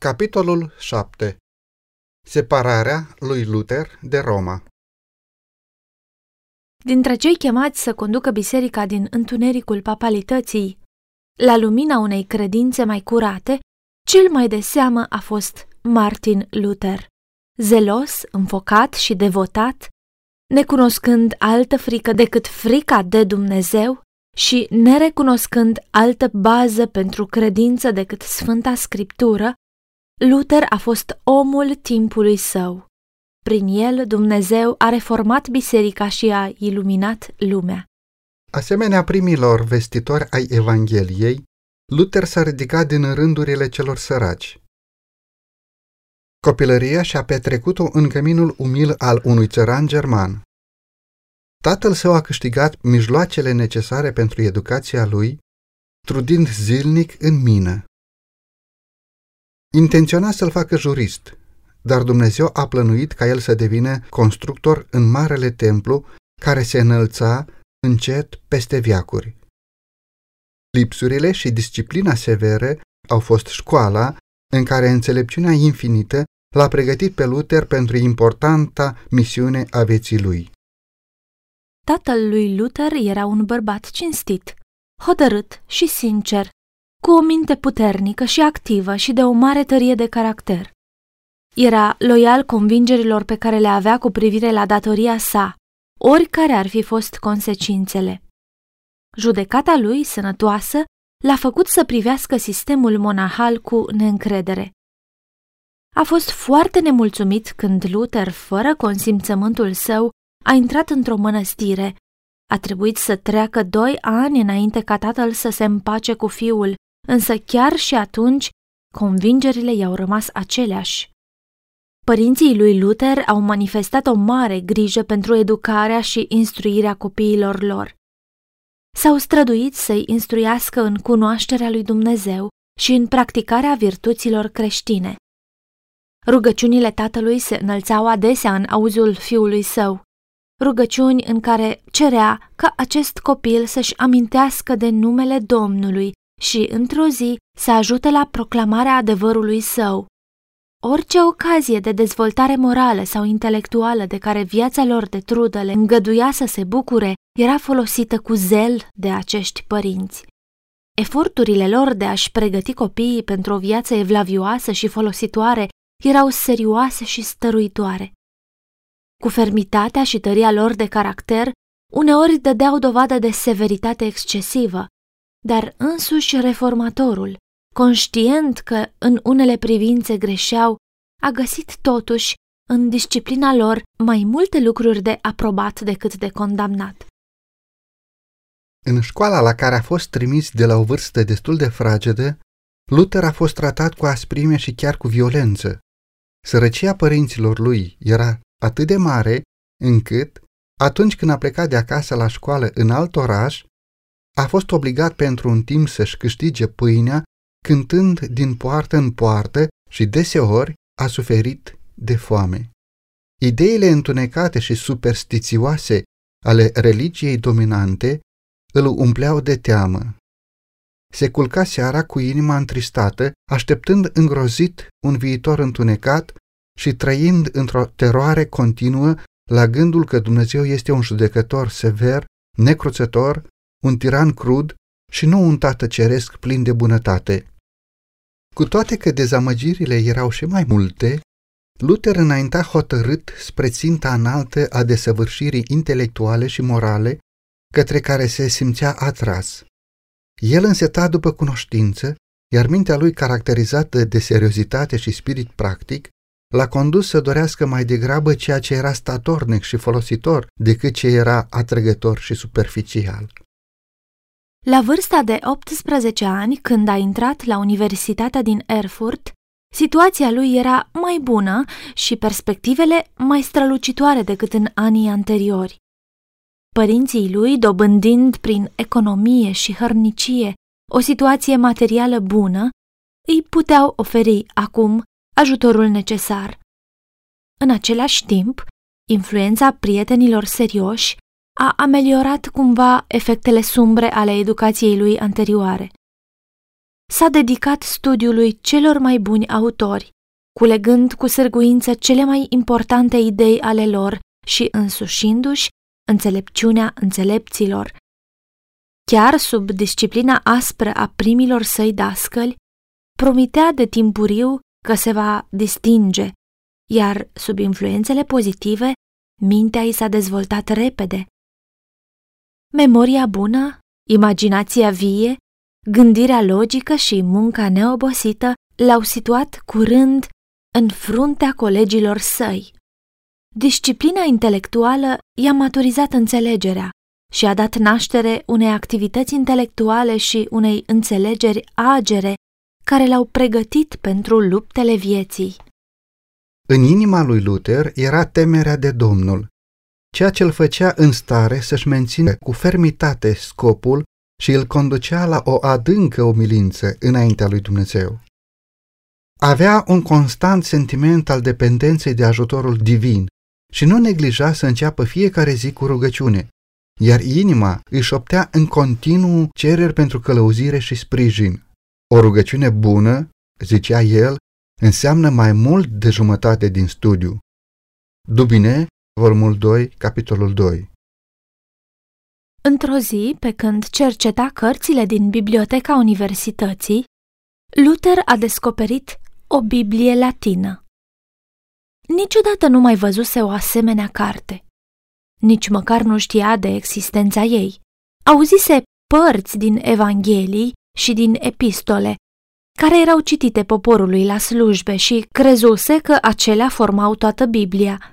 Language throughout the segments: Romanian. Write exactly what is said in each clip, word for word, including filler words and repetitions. Capitolul șapte. Separarea lui Luther de Roma. Dintre cei chemați să conducă biserica din întunericul papalității la lumina unei credințe mai curate, cel mai de seamă a fost Martin Luther, zelos, înfocat și devotat, necunoscând altă frică decât frica de Dumnezeu și nerecunoscând altă bază pentru credință decât Sfânta Scriptură. Luther a fost omul timpului său. Prin el, Dumnezeu a reformat biserica și a iluminat lumea. Asemenea primilor vestitori ai Evangheliei, Luther s-a ridicat din rândurile celor săraci. Copilăria și-a petrecut-o în căminul umil al unui țăran german. Tatăl său a câștigat mijloacele necesare pentru educația lui, trudind zilnic în mină. Intenționa să-l facă jurist, dar Dumnezeu a plănuit ca el să devină constructor în marele templu care se înălța încet peste veacuri. Lipsurile și disciplina severe au fost școala în care înțelepciunea infinită l-a pregătit pe Luther pentru importanta misiune a vieții lui. Tatăl lui Luther era un bărbat cinstit, hotărât și sincer, cu o minte puternică și activă și de o mare tărie de caracter. Era loial convingerilor pe care le avea cu privire la datoria sa, oricare ar fi fost consecințele. Judecata lui, sănătoasă, l-a făcut să privească sistemul monahal cu neîncredere. A fost foarte nemulțumit când Luther, fără consimțământul său, a intrat într-o mănăstire. A trebuit să treacă doi ani înainte ca tatăl să se împace cu fiul, însă chiar și atunci convingerile i-au rămas aceleași. Părinții lui Luther au manifestat o mare grijă pentru educarea și instruirea copiilor lor. S-au străduit să-i instruiască în cunoașterea lui Dumnezeu și în practicarea virtuților creștine. Rugăciunile tatălui se înălțau adesea în auzul fiului său, rugăciuni în care cerea ca acest copil să-și amintească de numele Domnului și, într-o zi, să ajute la proclamarea adevărului său. Orice ocazie de dezvoltare morală sau intelectuală de care viața lor de trudă le îngăduia să se bucure era folosită cu zel de acești părinți. Eforturile lor de a-și pregăti copiii pentru o viață evlavioasă și folositoare erau serioase și stăruitoare. Cu fermitatea și tăria lor de caracter, uneori dădeau dovadă de severitate excesivă, dar însuși reformatorul, conștient că în unele privințe greșeau, a găsit totuși în disciplina lor mai multe lucruri de aprobat decât de condamnat. În școala la care a fost trimis de la o vârstă destul de fragedă, Luther a fost tratat cu asprime și chiar cu violență. Sărăcia părinților lui era atât de mare, încât, atunci când a plecat de acasă la școală în alt oraș, a fost obligat pentru un timp să-și câștige pâinea, cântând din poartă în poartă și deseori a suferit de foame. Ideile întunecate și superstițioase ale religiei dominante îl umpleau de teamă. Se culca seara cu inima întristată, așteptând îngrozit un viitor întunecat și trăind într-o teroare continuă la gândul că Dumnezeu este un judecător sever, necruțător, un tiran crud și nu un tată ceresc plin de bunătate. Cu toate că dezamăgirile erau și mai multe, Luther înainta hotărât spre ținta înaltă a desăvârșirii intelectuale și morale către care se simțea atras. El înseta după cunoștință, iar mintea lui, caracterizată de seriozitate și spirit practic, l-a condus să dorească mai degrabă ceea ce era statornic și folositor decât ce era atrăgător și superficial. La vârsta de optsprezece ani, când a intrat la Universitatea din Erfurt, situația lui era mai bună și perspectivele mai strălucitoare decât în anii anteriori. Părinții lui, dobândind prin economie și hărnicie o situație materială bună, îi puteau oferi acum ajutorul necesar. În același timp, influența prietenilor serioși a ameliorat cumva efectele sumbre ale educației lui anterioare. s-a dedicat studiului celor mai buni autori, culegând cu sârguință cele mai importante idei ale lor și însușindu-și înțelepciunea înțelepților. Chiar sub disciplina aspră a primilor săi dascăli, promitea de timpuriu că se va distinge, iar sub influențele pozitive, mintea i s-a dezvoltat repede. Memoria bună, imaginația vie, gândirea logică și munca neobosită l-au situat curând în fruntea colegilor săi. Disciplina intelectuală i-a maturizat înțelegerea și a dat naștere unei activități intelectuale și unei înțelegeri agere care l-au pregătit pentru luptele vieții. În inima lui Luther era temerea de Domnul, ceea ce îl făcea în stare să-și mențină cu fermitate scopul și îl conducea la o adâncă umilință înaintea lui Dumnezeu. Avea un constant sentiment al dependenței de ajutorul divin și nu neglija să înceapă fiecare zi cu rugăciune, iar inima îi șoptea în continuu cereri pentru călăuzire și sprijin. O rugăciune bună, zicea el, înseamnă mai mult de jumătate din studiu. D'Aubigné, volumul doi, capitolul doi. Într-o zi, pe când cerceta cărțile din biblioteca universității, Luther a descoperit o Biblie latină. Niciodată nu mai văzuse o asemenea carte. Nici măcar nu știa de existența ei. Auzise părți din Evanghelii și din Epistole, care erau citite poporului la slujbe și crezuse că acelea formau toată Biblia.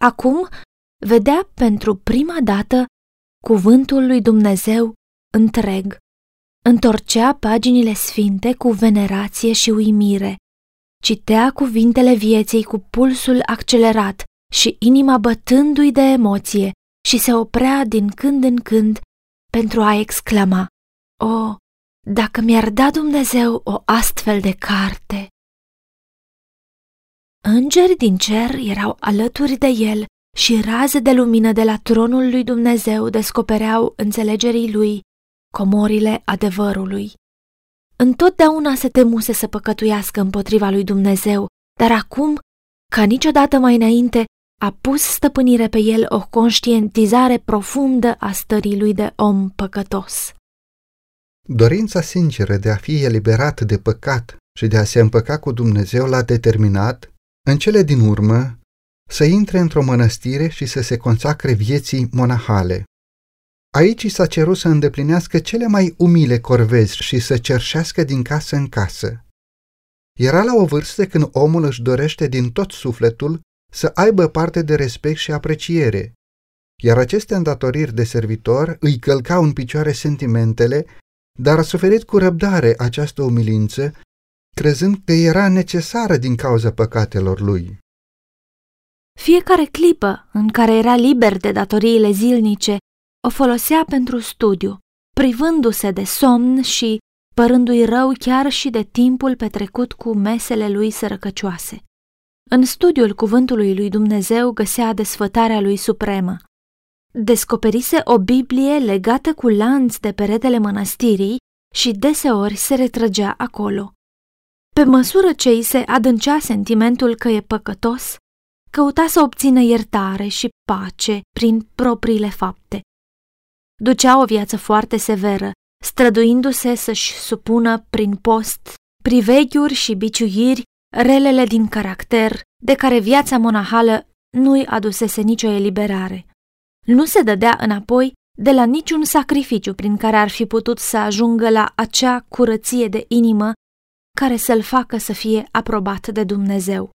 Acum vedea pentru prima dată cuvântul lui Dumnezeu întreg. Întorcea paginile sfinte cu venerație și uimire. Citea cuvintele vieții cu pulsul accelerat și inima bătându-i de emoție și se oprea din când în când pentru a exclama: "O, dacă mi-ar da Dumnezeu o astfel de carte!" Îngeri din cer erau alături de el și raze de lumină de la tronul lui Dumnezeu descopereau înțelegerii lui comorile adevărului. Întotdeauna se temuse să păcătuiască împotriva lui Dumnezeu, dar acum, ca niciodată mai înainte, a pus stăpânire pe el o conștientizare profundă a stării lui de om păcătos. Dorința sinceră de a fi eliberat de păcat și de a se împăca cu Dumnezeu l-a determinat, în cele din urmă, să intre într-o mănăstire și să se consacre vieții monahale. Aici i s-a cerut să îndeplinească cele mai umile corvezi și să cerșească din casă în casă. Era la o vârstă când omul își dorește din tot sufletul să aibă parte de respect și apreciere, iar aceste îndatoriri de servitor îi călcau în picioare sentimentele, dar a suferit cu răbdare această umilință, crezând că era necesară din cauza păcatelor lui. Fiecare clipă în care era liber de datoriile zilnice o folosea pentru studiu, privându-se de somn și părându-i rău chiar și de timpul petrecut cu mesele lui sărăcăcioase. În studiul cuvântului lui Dumnezeu găsea desfătarea lui supremă. Descoperise o Biblie legată cu lanți de peretele mănăstirii și deseori se retrăgea acolo. Pe măsură ce îi se adâncea sentimentul că e păcătos, căuta să obțină iertare și pace prin propriile fapte. Ducea o viață foarte severă, străduindu-se să-și supună prin post, priveghiuri și biciuiri relele din caracter, de care viața monahală nu-i adusese nicio eliberare. Nu se dădea înapoi de la niciun sacrificiu prin care ar fi putut să ajungă la acea curăție de inimă care să-l facă să fie aprobat de Dumnezeu.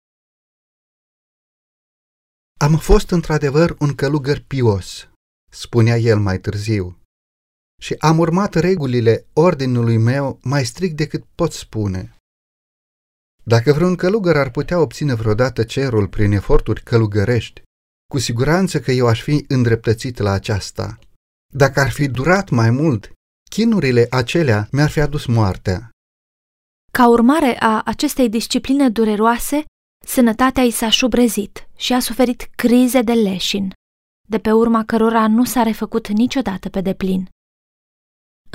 Am fost într-adevăr un călugăr pios, spunea el mai târziu, și am urmat regulile ordinului meu mai strict decât pot spune. Dacă vreun călugăr ar putea obține vreodată cerul prin eforturi călugărești, cu siguranță că eu aș fi îndreptățit la aceasta. Dacă ar fi durat mai mult, chinurile acelea mi-ar fi adus moartea. Ca urmare a acestei discipline dureroase, sănătatea i s-a șubrezit și a suferit crize de leșin, de pe urma cărora nu s-a refăcut niciodată pe deplin.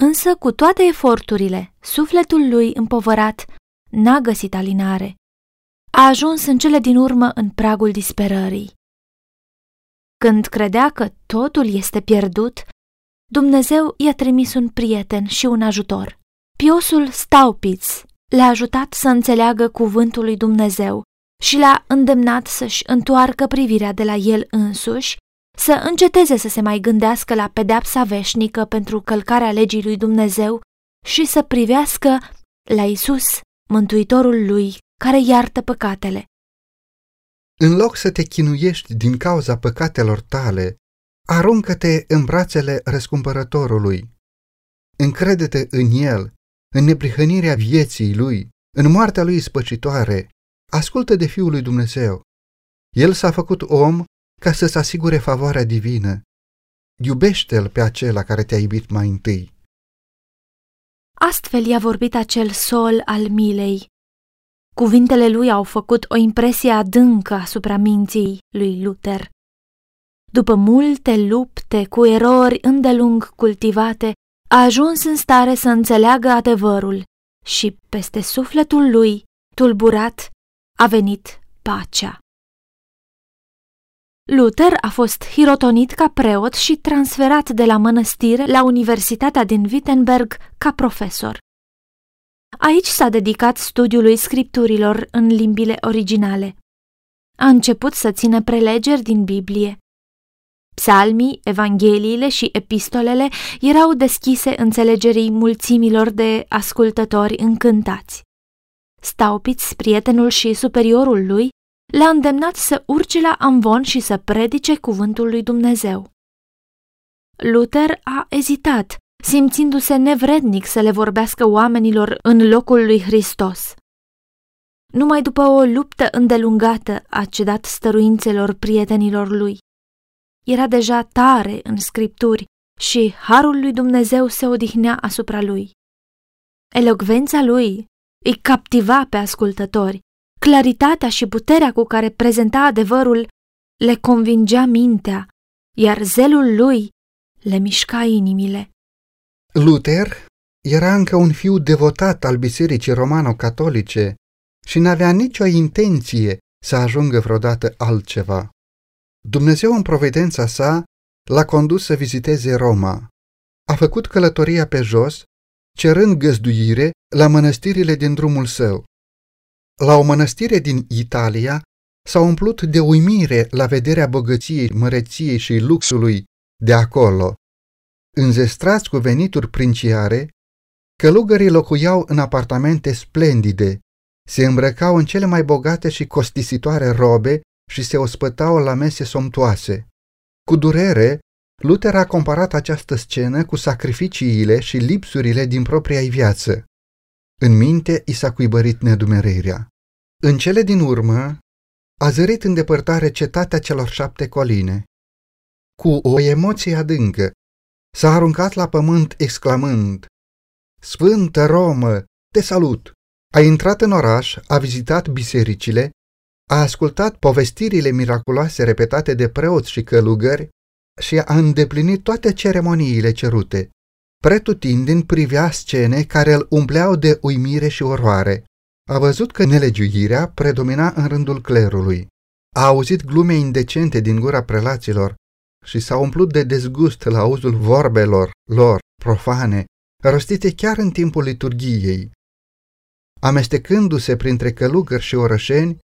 Însă, cu toate eforturile, sufletul lui împovărat n-a găsit alinare. A ajuns în cele din urmă în pragul disperării. Când credea că totul este pierdut, Dumnezeu i-a trimis un prieten și un ajutor. Piosul Staupitz l-a ajutat să înțeleagă cuvântul lui Dumnezeu și l-a îndemnat să-și întoarcă privirea de la el însuși, să înceteze să se mai gândească la pedeapsa veșnică pentru călcarea legii lui Dumnezeu și să privească la Isus, Mântuitorul lui, care iartă păcatele. În loc să te chinuiești din cauza păcatelor tale, aruncă-te în brațele răscumpărătorului. Încrede-te în el, în neprihănirea vieții lui, în moartea lui ispăcitoare. Ascultă de Fiul lui Dumnezeu. El s-a făcut om ca să-ți asigure favoarea divină. Iubește-l pe acela care te-a iubit mai întâi. Astfel i-a vorbit acel sol al milei. Cuvintele lui au făcut o impresie adâncă asupra minții lui Luther. După multe lupte cu erori îndelung cultivate, a ajuns în stare să înțeleagă adevărul și, peste sufletul lui, tulburat, a venit pacea. Luther a fost hirotonit ca preot și transferat de la mănăstire la Universitatea din Wittenberg ca profesor. Aici s-a dedicat studiului scripturilor în limbile originale. A început să țină prelegeri din Biblie. Psalmii, Evangheliile și Epistolele erau deschise înțelegerii mulțimilor de ascultători încântați. Staupitz, prietenul și superiorul lui, l-a îndemnat să urce la amvon și să predice cuvântul lui Dumnezeu. Luther a ezitat, simțindu-se nevrednic să le vorbească oamenilor în locul lui Hristos. Numai după o luptă îndelungată a cedat stăruințelor prietenilor lui. Era deja tare în scripturi și harul lui Dumnezeu se odihnea asupra lui. Elocvența lui îi captiva pe ascultători, claritatea și puterea cu care prezenta adevărul le convingea mintea, iar zelul lui le mișca inimile. Luther era încă un fiu devotat al Bisericii Romano-Catolice și n-avea nicio intenție să ajungă vreodată altceva. Dumnezeu, în providența sa, l-a condus să viziteze Roma. A făcut călătoria pe jos, cerând găzduire la mănăstirile din drumul său. La o mănăstire din Italia s-a umplut de uimire la vederea bogăției, măreției și luxului de acolo. Înzestrați cu venituri princiare, călugării locuiau în apartamente splendide, se îmbrăcau în cele mai bogate și costisitoare robe și se ospătau la mese somptoase. Cu durere, Luther a comparat această scenă cu sacrificiile și lipsurile din propria viață. În minte i s-a cuibărit nedumerirea. În cele din urmă, a zărit în depărtare cetatea celor șapte coline. Cu o emoție adâncă, s-a aruncat la pământ exclamând: „Sfântă Romă, te salut!” A intrat în oraș, a vizitat bisericile, a ascultat povestirile miraculoase repetate de preoți și călugări și a îndeplinit toate ceremoniile cerute. Pretutindeni privea scene care îl umpleau de uimire și oroare. A văzut că nelegiuirea predomina în rândul clerului. A auzit glume indecente din gura prelaților și s-a umplut de dezgust la auzul vorbelor lor profane, rostite chiar în timpul liturghiei. Amestecându-se printre călugări și orășeni,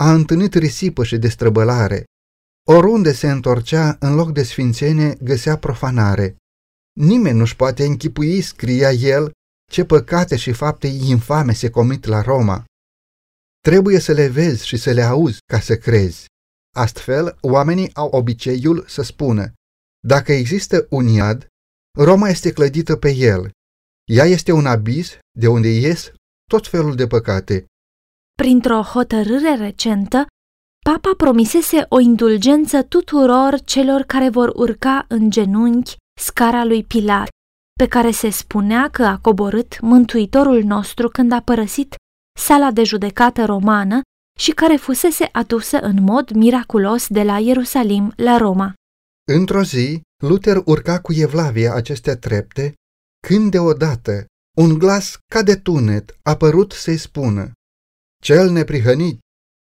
a întâlnit risipă și destrăbălare. Oriunde se întorcea, în loc de sfințenie, găsea profanare. Nimeni nu-și poate închipui, scria el, ce păcate și fapte infame se comit la Roma. Trebuie să le vezi și să le auzi ca să crezi. Astfel, oamenii au obiceiul să spună: dacă există un iad, Roma este clădită pe el. Ea este un abis de unde ies tot felul de păcate. Printr-o hotărâre recentă, Papa promisese o indulgență tuturor celor care vor urca în genunchi scara lui Pilat, pe care se spunea că a coborât Mântuitorul nostru când a părăsit sala de judecată romană și care fusese adusă în mod miraculos de la Ierusalim la Roma. Într-o zi, Luther urca cu evlavie aceste trepte, când deodată un glas ca de tunet a părut să-i spună: Cel neprihănit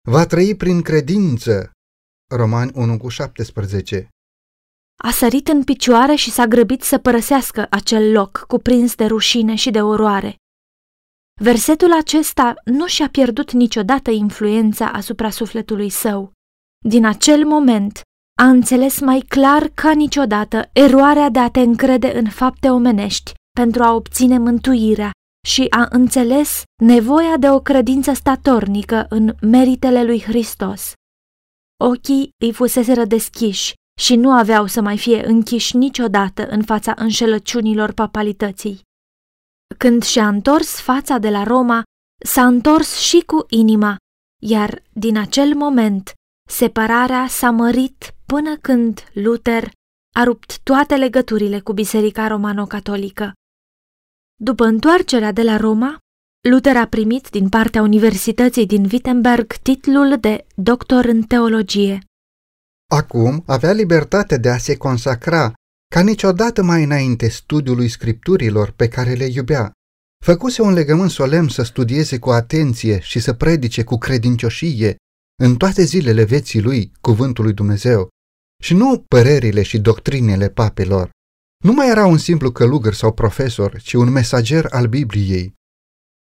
va trăi prin credință. Romani unu șaptesprezece. A sărit în picioare și s-a grăbit să părăsească acel loc, cuprins de rușine și de oroare. Versetul acesta nu și-a pierdut niciodată influența asupra sufletului său. Din acel moment a înțeles mai clar ca niciodată eroarea de a te încrede în fapte omenești pentru a obține mântuirea și a înțeles nevoia de o credință statornică în meritele lui Hristos. Ochii îi fuseseră deschiși și nu aveau să mai fie închiși niciodată în fața înșelăciunilor papalității. Când și-a întors fața de la Roma, s-a întors și cu inima, iar din acel moment separarea s-a mărit până când Luther a rupt toate legăturile cu Biserica Romano-Catolică. După întoarcerea de la Roma, Luther a primit din partea Universității din Wittenberg titlul de doctor în teologie. Acum avea libertate de a se consacra ca niciodată mai înainte studiului scripturilor pe care le iubea. Făcuse un legământ solemn să studieze cu atenție și să predice cu credincioșie în toate zilele vieții lui cuvântul lui Dumnezeu și nu părerile și doctrinele papelor. Nu mai era un simplu călugăr sau profesor, ci un mesager al Bibliei.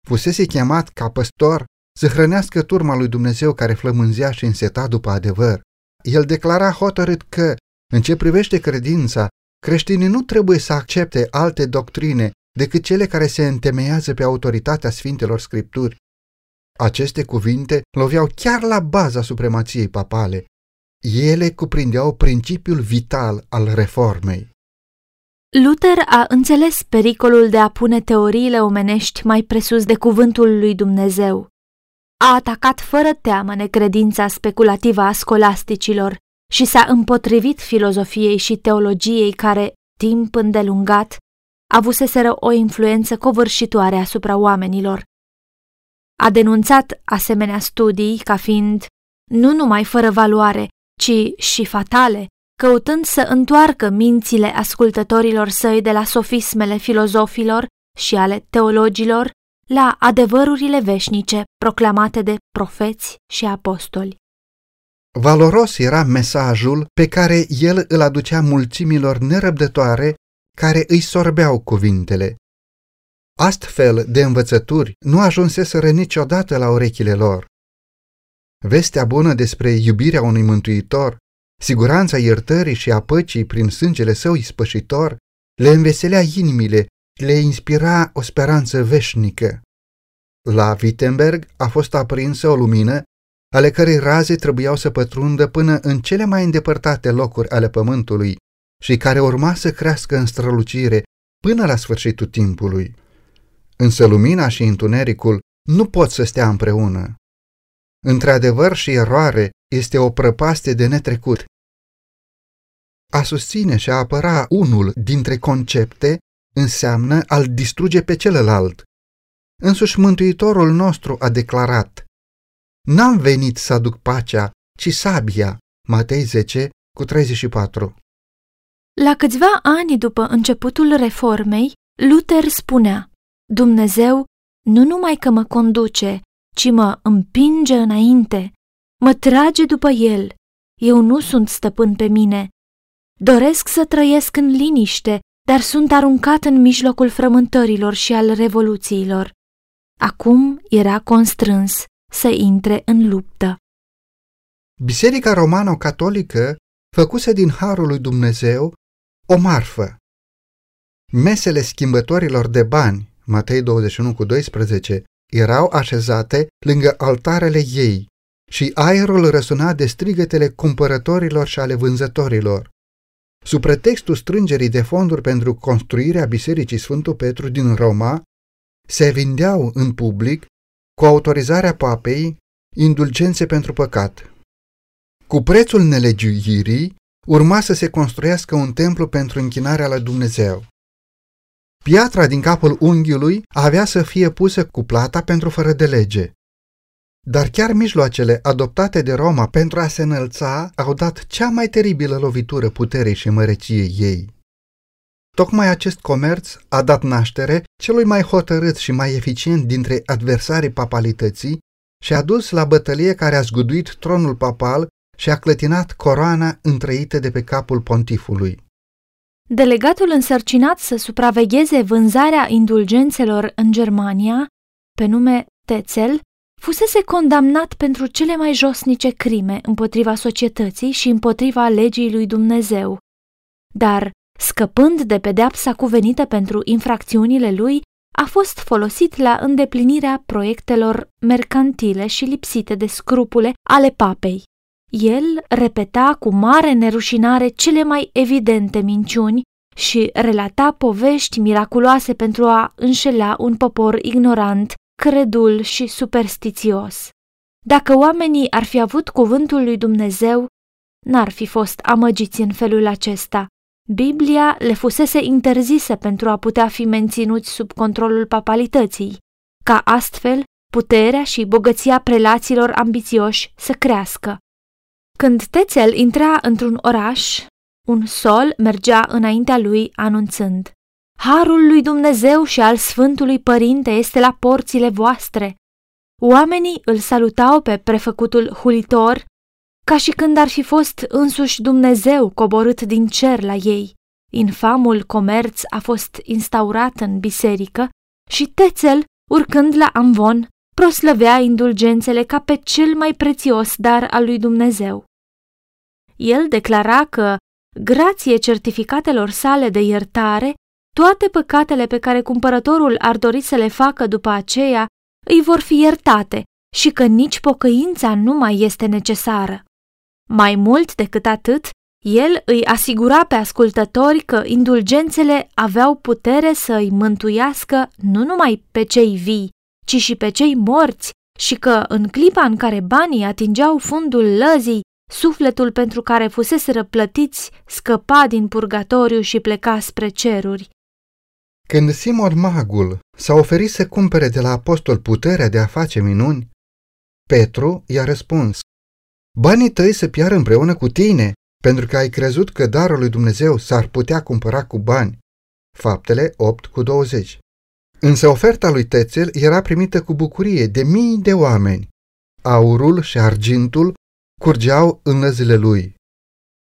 Fusese chemat ca păstor să hrănească turma lui Dumnezeu care flămânzea și înseta după adevăr. El declara hotărât că, în ce privește credința, creștinii nu trebuie să accepte alte doctrine decât cele care se întemeiază pe autoritatea Sfintelor Scripturi. Aceste cuvinte loveau chiar la baza supremației papale. Ele cuprindeau principiul vital al reformei. Luther a înțeles pericolul de a pune teoriile omenești mai presus de cuvântul lui Dumnezeu. A atacat fără teamă necredința speculativă a scolasticilor și s-a împotrivit filozofiei și teologiei care, timp îndelungat, avuseseră o influență covârșitoare asupra oamenilor. A denunțat asemenea studii ca fiind nu numai fără valoare, ci și fatale, căutând să întoarcă mințile ascultătorilor săi de la sofismele filozofilor și ale teologilor la adevărurile veșnice proclamate de profeți și apostoli. Valoros era mesajul pe care el îl aducea mulțimilor nerăbdătoare care îi sorbeau cuvintele. Astfel de învățături nu ajunseseră niciodată la urechile lor. Vestea bună despre iubirea unui mântuitor, siguranța iertării și a păcii prin sângele său ispășitor, le înveselea inimile, le inspira o speranță veșnică. La Wittenberg a fost aprinsă o lumină, ale cărei raze trebuiau să pătrundă până în cele mai îndepărtate locuri ale pământului și care urma să crească în strălucire până la sfârșitul timpului. Însă lumina și întunericul nu pot să stea împreună. Între adevăr și eroare este o prăpastie de netrecut. A susține și a apăra unul dintre concepte înseamnă a-l distruge pe celălalt. Însuși Mântuitorul nostru a declarat: N-am venit să aduc pacea, ci sabia. Matei zece, cu treizeci și patru. La câțiva ani după începutul reformei, Luther spunea: Dumnezeu nu numai că mă conduce, ci mă împinge înainte, mă trage după el, eu nu sunt stăpân pe mine. Doresc să trăiesc în liniște, dar sunt aruncat în mijlocul frământărilor și al revoluțiilor. Acum era constrâns să intre în luptă. Biserica Romano-Catolică făcuse din harul lui Dumnezeu o marfă. Mesele schimbătorilor de bani, Matei douăzeci și unu cu doisprezece, erau așezate lângă altarele ei și aerul răsuna de strigătele cumpărătorilor și ale vânzătorilor. Sub pretextul strângerii de fonduri pentru construirea Bisericii Sfântul Petru din Roma, se vindeau în public, cu autorizarea papei, indulgențe pentru păcat. Cu prețul nelegiuirii, urma să se construiască un templu pentru închinarea la Dumnezeu. Piatra din capul unghiului avea să fie pusă cu plata pentru fără de lege. Dar chiar mijloacele adoptate de Roma pentru a se înălța au dat cea mai teribilă lovitură puterii și măreției ei. Tocmai acest comerț a dat naștere celui mai hotărât și mai eficient dintre adversarii papalității și a dus la bătălie care a zguduit tronul papal și a clătinat coroana întreită de pe capul pontifului. Delegatul însărcinat să supravegheze vânzarea indulgențelor în Germania, pe nume Tetzel, fusese condamnat pentru cele mai josnice crime împotriva societății și împotriva legii lui Dumnezeu. Dar, scăpând de pedeapsa cuvenită pentru infracțiunile lui, a fost folosit la îndeplinirea proiectelor mercantile și lipsite de scrupule ale papei. El repeta cu mare nerușinare cele mai evidente minciuni și relata povești miraculoase pentru a înșela un popor ignorant, credul și superstițios. Dacă oamenii ar fi avut cuvântul lui Dumnezeu, n-ar fi fost amăgiți în felul acesta. Biblia le fusese interzisă pentru a putea fi menținuți sub controlul papalității, ca astfel puterea și bogăția prelaților ambițioși să crească. Când Tetzel intra într-un oraș, un sol mergea înaintea lui anunțând: Harul lui Dumnezeu și al Sfântului Părinte este la porțile voastre. Oamenii îl salutau pe prefăcutul hulitor, ca și când ar fi fost însuși Dumnezeu coborât din cer la ei. Infamul comerț a fost instaurat în biserică și Tetzel, urcând la amvon, proslăvea indulgențele ca pe cel mai prețios dar al lui Dumnezeu. El declara că, grație certificatelor sale de iertare, toate păcatele pe care cumpărătorul ar dori să le facă după aceea îi vor fi iertate și că nici pocăința nu mai este necesară. Mai mult decât atât, el îi asigura pe ascultători că indulgențele aveau putere să îi mântuiască nu numai pe cei vii, ci și pe cei morți și că, în clipa în care banii atingeau fundul lăzii, sufletul pentru care fuseseră plătiți scăpa din purgatoriu și pleca spre ceruri. Când Simon Magul s-a oferit să cumpere de la apostol puterea de a face minuni, Petru i-a răspuns: Banii tăi să piară împreună cu tine, pentru că ai crezut că darul lui Dumnezeu s-ar putea cumpăra cu bani. Faptele opt cu douăzeci. Însă oferta lui Tetzel era primită cu bucurie de mii de oameni. Aurul și argintul curgeau în lăzile lui.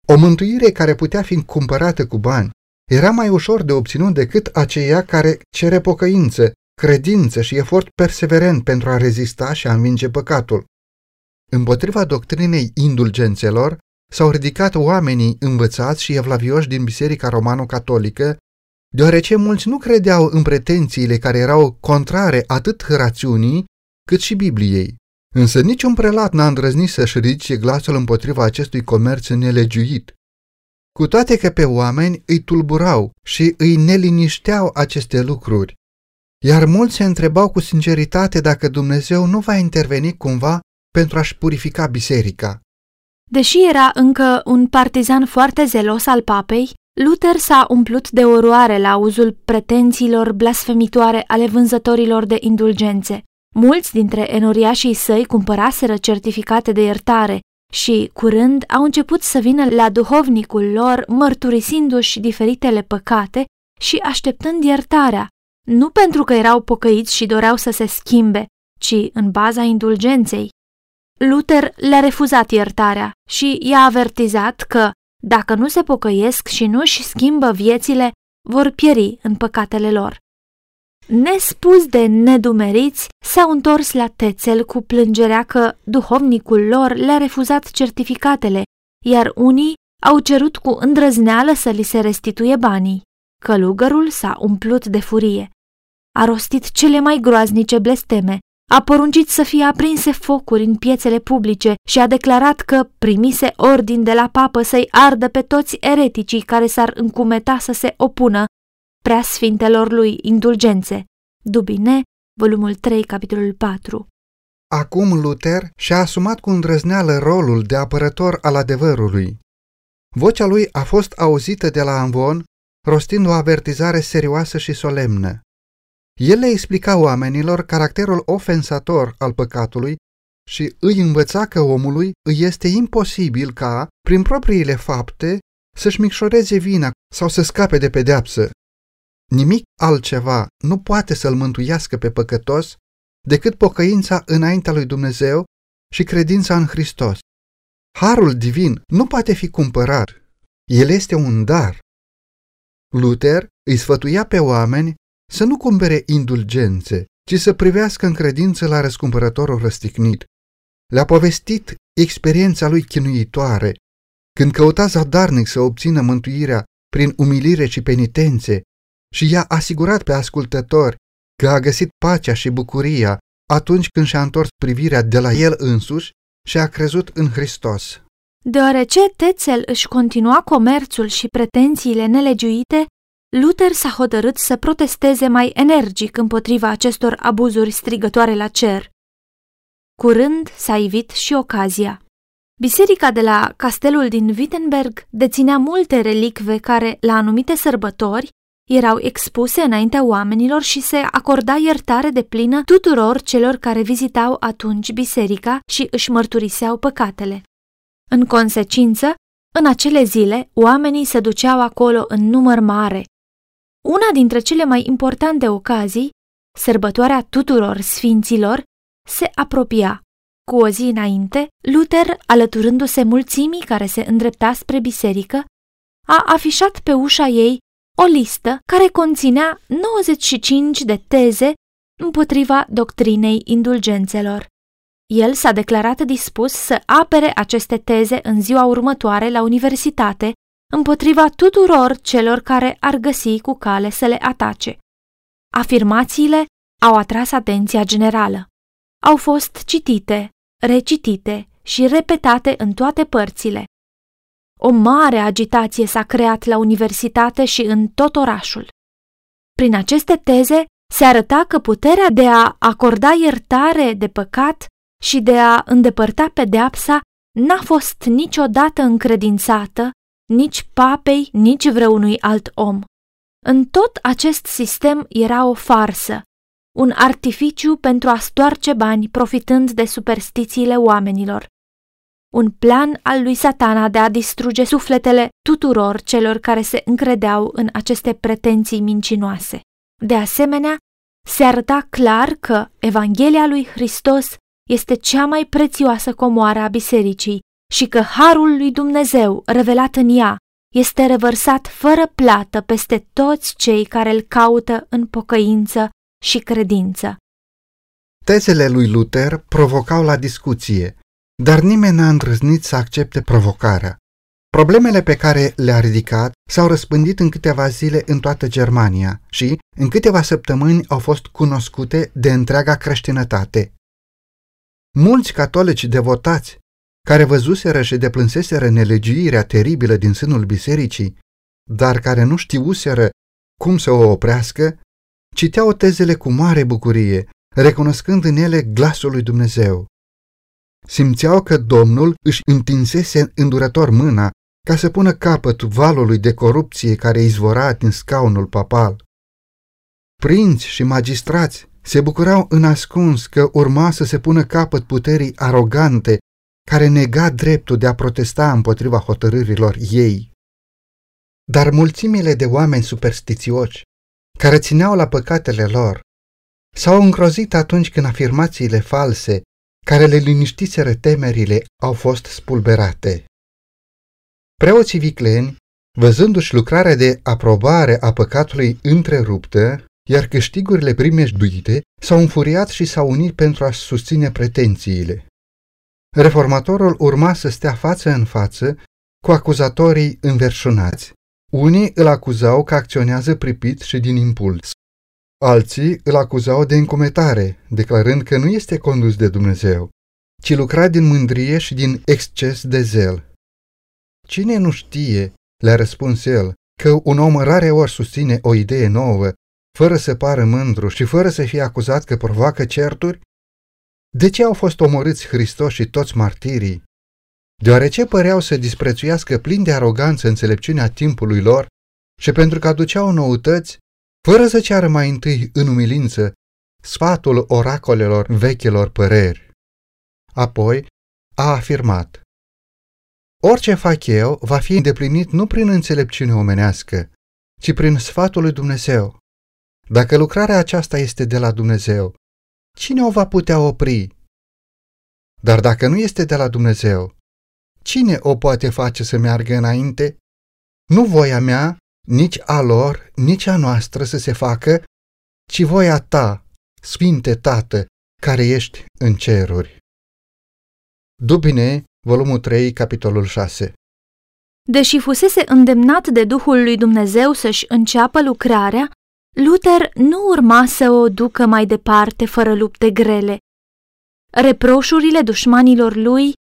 O mântuire care putea fi cumpărată cu bani era mai ușor de obținut decât aceea care cere pocăință, credință și efort perseverent pentru a rezista și a învinge păcatul. Împotriva doctrinei indulgențelor s-au ridicat oamenii învățați și evlavioși din Biserica Romano-Catolică, deoarece mulți nu credeau în pretențiile care erau contrare atât rațiunii cât și Bibliei. Însă niciun prelat n-a îndrăznit să-și ridice glasul împotriva acestui comerț nelegiuit. Cu toate că pe oameni îi tulburau și îi nelinișteau aceste lucruri, iar mulți se întrebau cu sinceritate dacă Dumnezeu nu va interveni cumva pentru a-și purifica biserica. Deși era încă un partizan foarte zelos al papei, Luther s-a umplut de oroare la auzul pretențiilor blasfemitoare ale vânzătorilor de indulgențe. Mulți dintre enoriașii săi cumpăraseră certificate de iertare și, curând, au început să vină la duhovnicul lor mărturisindu-și diferitele păcate și așteptând iertarea, nu pentru că erau pocăiți și doreau să se schimbe, ci în baza indulgenței. Luther le-a refuzat iertarea și i-a avertizat că, dacă nu se pocăiesc și nu își schimbă viețile, vor pieri în păcatele lor. Nespus de nedumeriți, s-au întors la Tetzel cu plângerea că duhovnicul lor le-a refuzat certificatele, iar unii au cerut cu îndrăzneală să li se restituie banii. Călugărul s-a umplut de furie. A rostit cele mai groaznice blesteme, a poruncit să fie aprinse focuri în piețele publice și a declarat că primise ordin de la papă să-i ardă pe toți ereticii care s-ar încumeta să se opună preasfintelor lui indulgențe. D'Aubigné, volumul trei, capitolul patru. Acum Luther și-a asumat cu îndrăzneală rolul de apărător al adevărului. Vocea lui a fost auzită de la amvon, rostind o avertizare serioasă și solemnă. El le explica oamenilor caracterul ofensator al păcatului și îi învăța că omului îi este imposibil ca, prin propriile fapte, să-și micșoreze vina sau să scape de pedeapsă, Nimic altceva nu poate să-l mântuiască pe păcătos decât pocăința înaintea lui Dumnezeu și credința în Hristos. Harul divin nu poate fi cumpărat, el este un dar. Luther îi sfătuia pe oameni să nu cumpere indulgențe, ci să privească în credință la răscumpărătorul răstignit. Le-a povestit experiența lui chinuitoare, când căuta zadarnic să obțină mântuirea prin umilire și penitențe, și i-a asigurat pe ascultători că a găsit pacea și bucuria atunci când și-a întors privirea de la el însuși și a crezut în Hristos. Deoarece Tetzel își continua comerțul și pretențiile nelegiuite, Luther s-a hotărât să protesteze mai energic împotriva acestor abuzuri strigătoare la cer. Curând s-a ivit și ocazia. Biserica de la Castelul din Wittenberg deținea multe relicve care, la anumite sărbători, erau expuse înaintea oamenilor și se acorda iertare deplină tuturor celor care vizitau atunci biserica și își mărturiseau păcatele. În consecință, în acele zile, oamenii se duceau acolo în număr mare. Una dintre cele mai importante ocazii, sărbătoarea tuturor sfinților, se apropia. Cu o zi înainte, Luther, alăturându-se mulțimii care se îndrepta spre biserică, a afișat pe ușa ei o listă care conținea nouăzeci și cinci de teze împotriva doctrinei indulgențelor. El s-a declarat dispus să apere aceste teze în ziua următoare la universitate împotriva tuturor celor care ar găsi cu cale să le atace. Afirmațiile au atras atenția generală. Au fost citite, recitite și repetate în toate părțile. O mare agitație s-a creat la universitate și în tot orașul. Prin aceste teze se arăta că puterea de a acorda iertare de păcat și de a îndepărta pedeapsa n-a fost niciodată încredințată nici papei, nici vreunui alt om. În tot acest sistem era o farsă, un artificiu pentru a stoarce bani profitând de superstițiile oamenilor, un plan al lui Satana de a distruge sufletele tuturor celor care se încredeau în aceste pretenții mincinoase. De asemenea, se arăta clar că Evanghelia lui Hristos este cea mai prețioasă comoară a bisericii și că harul lui Dumnezeu revelat în ea este revărsat fără plată peste toți cei care îl caută în pocăință și credință. Tezele lui Luther provocau la discuție, dar nimeni n-a îndrăznit să accepte provocarea. Problemele pe care le-a ridicat s-au răspândit în câteva zile în toată Germania și, în câteva săptămâni, au fost cunoscute de întreaga creștinătate. Mulți catolici devotați, care văzuseră și deplânseseră nelegiuirea teribilă din sânul bisericii, dar care nu știuseră cum să o oprească, citeau tezele cu mare bucurie, recunoscând în ele glasul lui Dumnezeu. Simțeau că Domnul își întinsese îndurător mâna ca să pună capăt valului de corupție care izvora din scaunul papal. Prinți și magistrați se bucurau înascuns că urma să se pună capăt puterii arogante care nega dreptul de a protesta împotriva hotărârilor ei. Dar mulțimile de oameni superstițioși, care țineau la păcatele lor, s-au îngrozit atunci când afirmațiile false care le liniștiseră temerile au fost spulberate. Preoții vicleni, văzându-și lucrarea de aprobare a păcatului întreruptă, iar câștigurile primejduite, s-au înfuriat și s-au unit pentru a susține pretențiile. Reformatorul urma să stea față în față cu acuzatorii înverșunați. Unii îl acuzau că acționează pripit și din impuls. Alții îl acuzau de încumetare, declarând că nu este condus de Dumnezeu, ci lucra din mândrie și din exces de zel. Cine nu știe, le-a răspuns el, că un om rare ori susține o idee nouă, fără să pară mândru și fără să fie acuzat că provoacă certuri? De ce au fost omorâți Hristos și toți martirii? Deoarece păreau să disprețuiască plin de aroganță înțelepciunea timpului lor și pentru că aduceau noutăți, fără să ceară mai întâi în umilință sfatul oracolelor vechilor păreri. Apoi a afirmat: orice fac eu va fi îndeplinit nu prin înțelepciune omenească, ci prin sfatul lui Dumnezeu. Dacă lucrarea aceasta este de la Dumnezeu, cine o va putea opri? Dar dacă nu este de la Dumnezeu, cine o poate face să meargă înainte? Nu voia mea, nici a lor, nici a noastră să se facă, ci voia ta, Sfinte Tată, care ești în ceruri. D'Aubigné, volumul trei, capitolul șase. Deși fusese îndemnat de Duhul lui Dumnezeu să-și înceapă lucrarea, Luther nu urma să o ducă mai departe fără lupte grele. Reproșurile dușmanilor lui,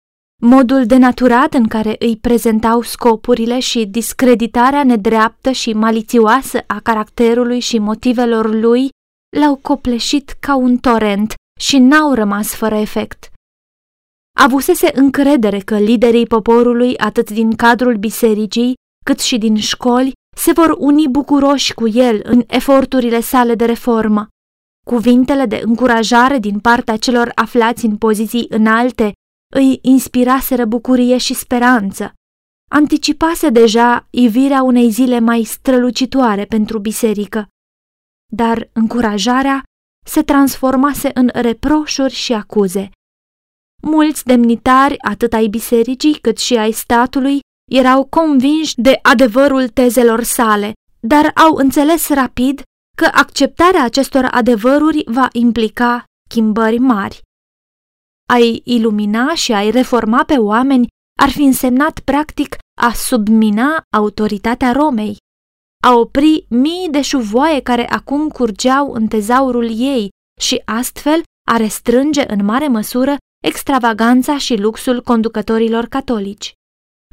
modul denaturat în care îi prezentau scopurile și discreditarea nedreaptă și malițioasă a caracterului și motivelor lui l-au copleșit ca un torent și n-au rămas fără efect. Avusese încredere că liderii poporului, atât din cadrul bisericii, cât și din școli, se vor uni bucuroși cu el în eforturile sale de reformă. Cuvintele de încurajare din partea celor aflați în poziții înalte îi inspiraseră bucurie și speranță. Anticipase deja ivirea unei zile mai strălucitoare pentru biserică. Dar încurajarea se transformase în reproșuri și acuze. Mulți demnitari, atât ai bisericii cât și ai statului, erau convinși de adevărul tezelor sale, dar au înțeles rapid că acceptarea acestor adevăruri va implica schimbări mari. A-i ilumina și a-i reforma pe oameni ar fi însemnat practic a submina autoritatea Romei, a opri mii de șuvoaie care acum curgeau în tezaurul ei și astfel a restrânge în mare măsură extravaganța și luxul conducătorilor catolici.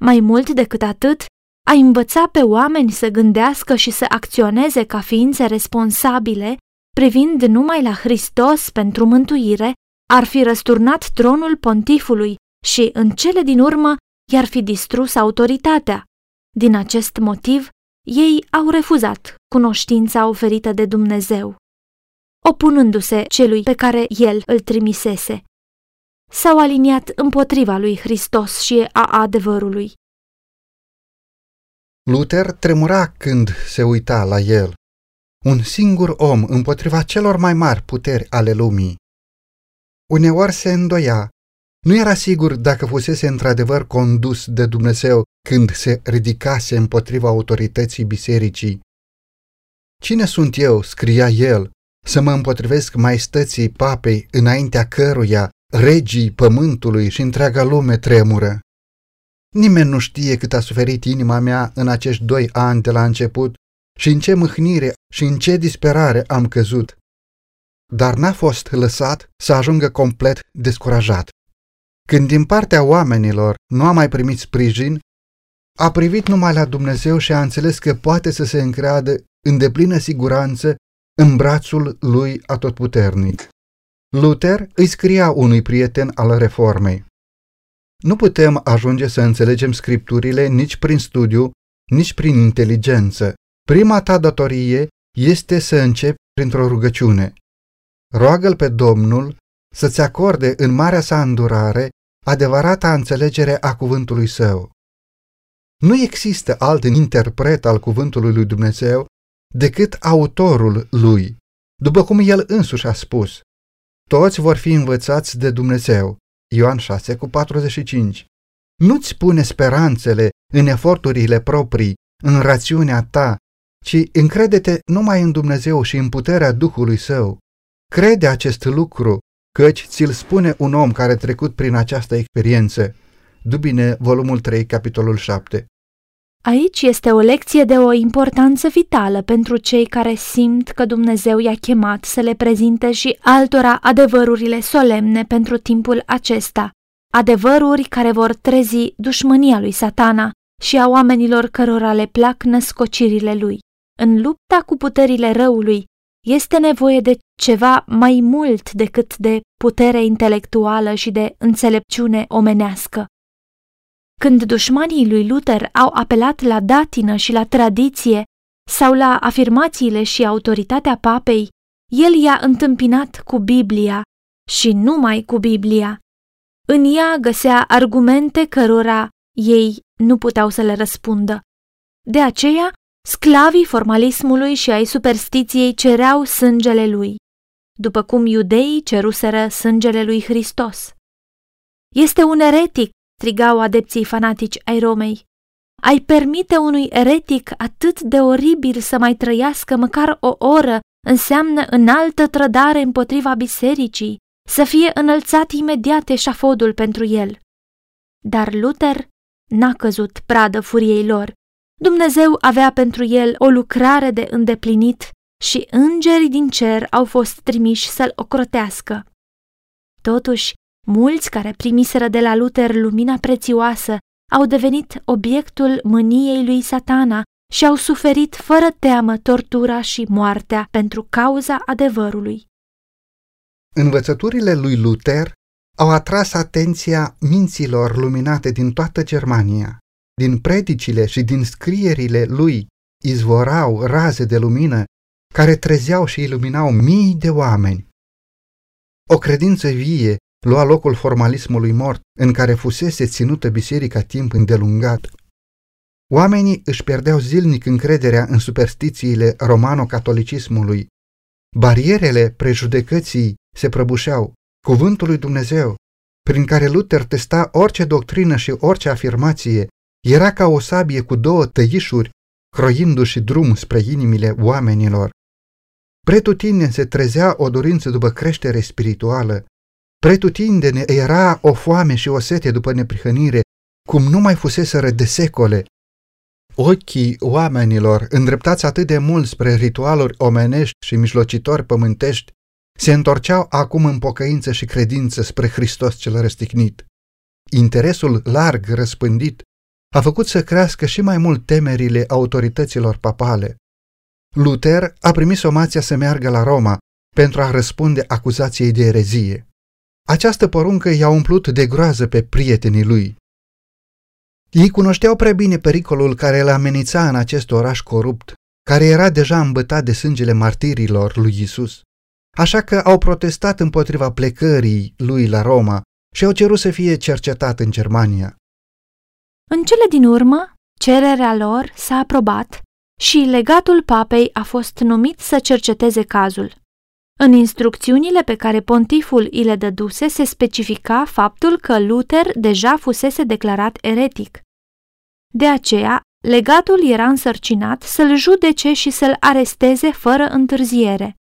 Mai mult decât atât, a învăța pe oameni să gândească și să acționeze ca ființe responsabile, privind numai la Hristos pentru mântuire, ar fi răsturnat tronul pontifului și, în cele din urmă, i-ar fi distrus autoritatea. Din acest motiv, ei au refuzat cunoștința oferită de Dumnezeu, opunându-se celui pe care el îl trimisese. S-au aliniat împotriva lui Hristos și a adevărului. Luther tremura când se uita la el, un singur om împotriva celor mai mari puteri ale lumii. Uneori se îndoia, nu era sigur dacă fusese într-adevăr condus de Dumnezeu când se ridicase împotriva autorității bisericii. Cine sunt eu, scria el, să mă împotrivesc maestății papei înaintea căruia regii pământului și întreaga lume tremură? Nimeni nu știe cât a suferit inima mea în acești doi ani de la început și în ce mâhnire și în ce disperare am căzut. Dar n-a fost lăsat să ajungă complet descurajat. Când din partea oamenilor nu a mai primit sprijin, a privit numai la Dumnezeu și a înțeles că poate să se încreadă în deplină siguranță în brațul lui Atotputernic. Luther îi scria unui prieten al reformei: nu putem ajunge să înțelegem scripturile nici prin studiu, nici prin inteligență. Prima ta datorie este să începi printr-o rugăciune. Roagă-L pe Domnul să-ți acorde în marea sa îndurare adevărata înțelegere a cuvântului său. Nu există alt interpret al cuvântului lui Dumnezeu decât autorul lui, după cum el însuși a spus: toți vor fi învățați de Dumnezeu. Ioan șase, cu patruzeci și cinci. Nu-ți pune speranțele în eforturile proprii, în rațiunea ta, ci încrede-te numai în Dumnezeu și în puterea Duhului Său. Crede acest lucru, căci ți-l spune un om care a trecut prin această experiență. D'Aubigné, volumul trei, capitolul șapte. Aici este o lecție de o importanță vitală pentru cei care simt că Dumnezeu i-a chemat să le prezinte și altora adevărurile solemne pentru timpul acesta, adevăruri care vor trezi dușmânia lui Satana și a oamenilor cărora le plac născocirile lui. În lupta cu puterile răului este nevoie de ceva mai mult decât de putere intelectuală și de înțelepciune omenească. Când dușmanii lui Luther au apelat la datină și la tradiție sau la afirmațiile și autoritatea papei, el i-a întâmpinat cu Biblia și numai cu Biblia. În ea găsea argumente cărora ei nu puteau să le răspundă. De aceea Sclavii formalismului și ai superstiției cereau sângele lui, după cum iudeii ceruseră sângele lui Hristos. Este un eretic, strigau adepții fanatici ai Romei. Ai permite unui eretic atât de oribil să mai trăiască măcar o oră înseamnă înaltă trădare împotriva bisericii, să fie înălțat imediat eșafodul pentru el. Dar Luther n-a căzut pradă furiei lor. Dumnezeu avea pentru el o lucrare de îndeplinit și îngerii din cer au fost trimiși să-l ocrotească. Totuși, mulți care primiseră de la Luther lumina prețioasă au devenit obiectul mâniei lui Satana și au suferit fără teamă tortura și moartea pentru cauza adevărului. Învățăturile lui Luther au atras atenția minților luminate din toată Germania. Din predicile și din scrierile lui izvorau raze de lumină care trezeau și iluminau mii de oameni. O credință vie lua locul formalismului mort în care fusese ținută biserica timp îndelungat. Oamenii își pierdeau zilnic încrederea în superstițiile romano-catolicismului. Barierele prejudecății se prăbușeau. Cuvântul lui Dumnezeu, prin care Luther testa orice doctrină și orice afirmație, era ca o sabie cu două tăișuri, croindu-și drum spre inimile oamenilor. Pretutindeni se trezea o dorință după creștere spirituală. Pretutindeni era o foame și o sete după neprihănire, cum nu mai fuseseră de secole. Ochii oamenilor, îndreptați atât de mult spre ritualuri omenești și mijlocitori pământești, se întorceau acum în pocăință și credință spre Hristos cel răstignit. Interesul larg răspândit a făcut să crească și mai mult temerile autorităților papale. Luther a primit somația să meargă la Roma pentru a răspunde acuzației de erezie. Această poruncă i-a umplut de groază pe prietenii lui. Ei cunoșteau prea bine pericolul care îl amenința în acest oraș corupt, care era deja îmbătat de sângele martirilor lui Iisus. Așa că au protestat împotriva plecării lui la Roma și au cerut să fie cercetat în Germania. În cele din urmă, cererea lor s-a aprobat și legatul papei a fost numit să cerceteze cazul. În instrucțiunile pe care pontiful i le dăduse se specifica faptul că Luther deja fusese declarat eretic. De aceea, legatul era însărcinat să-l judece și să-l aresteze fără întârziere.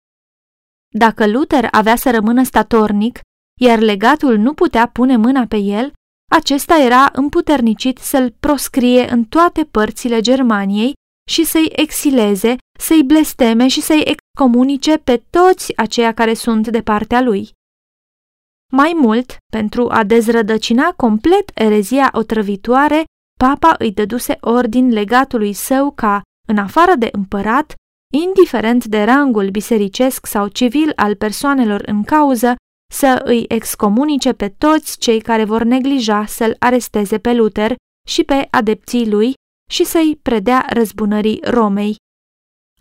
Dacă Luther avea să rămână statornic, iar legatul nu putea pune mâna pe el, acesta era împuternicit să-l proscrie în toate părțile Germaniei și să-i exileze, să-i blesteme și să-i excomunice pe toți aceia care sunt de partea lui. Mai mult, pentru a dezrădăcina complet erezia otrăvitoare, papa îi dăduse ordin legatului său ca, în afară de împărat, indiferent de rangul bisericesc sau civil al persoanelor în cauză, să îi excomunice pe toți cei care vor neglija să-l aresteze pe Luther și pe adepții lui și să-i predea răzbunării Romei.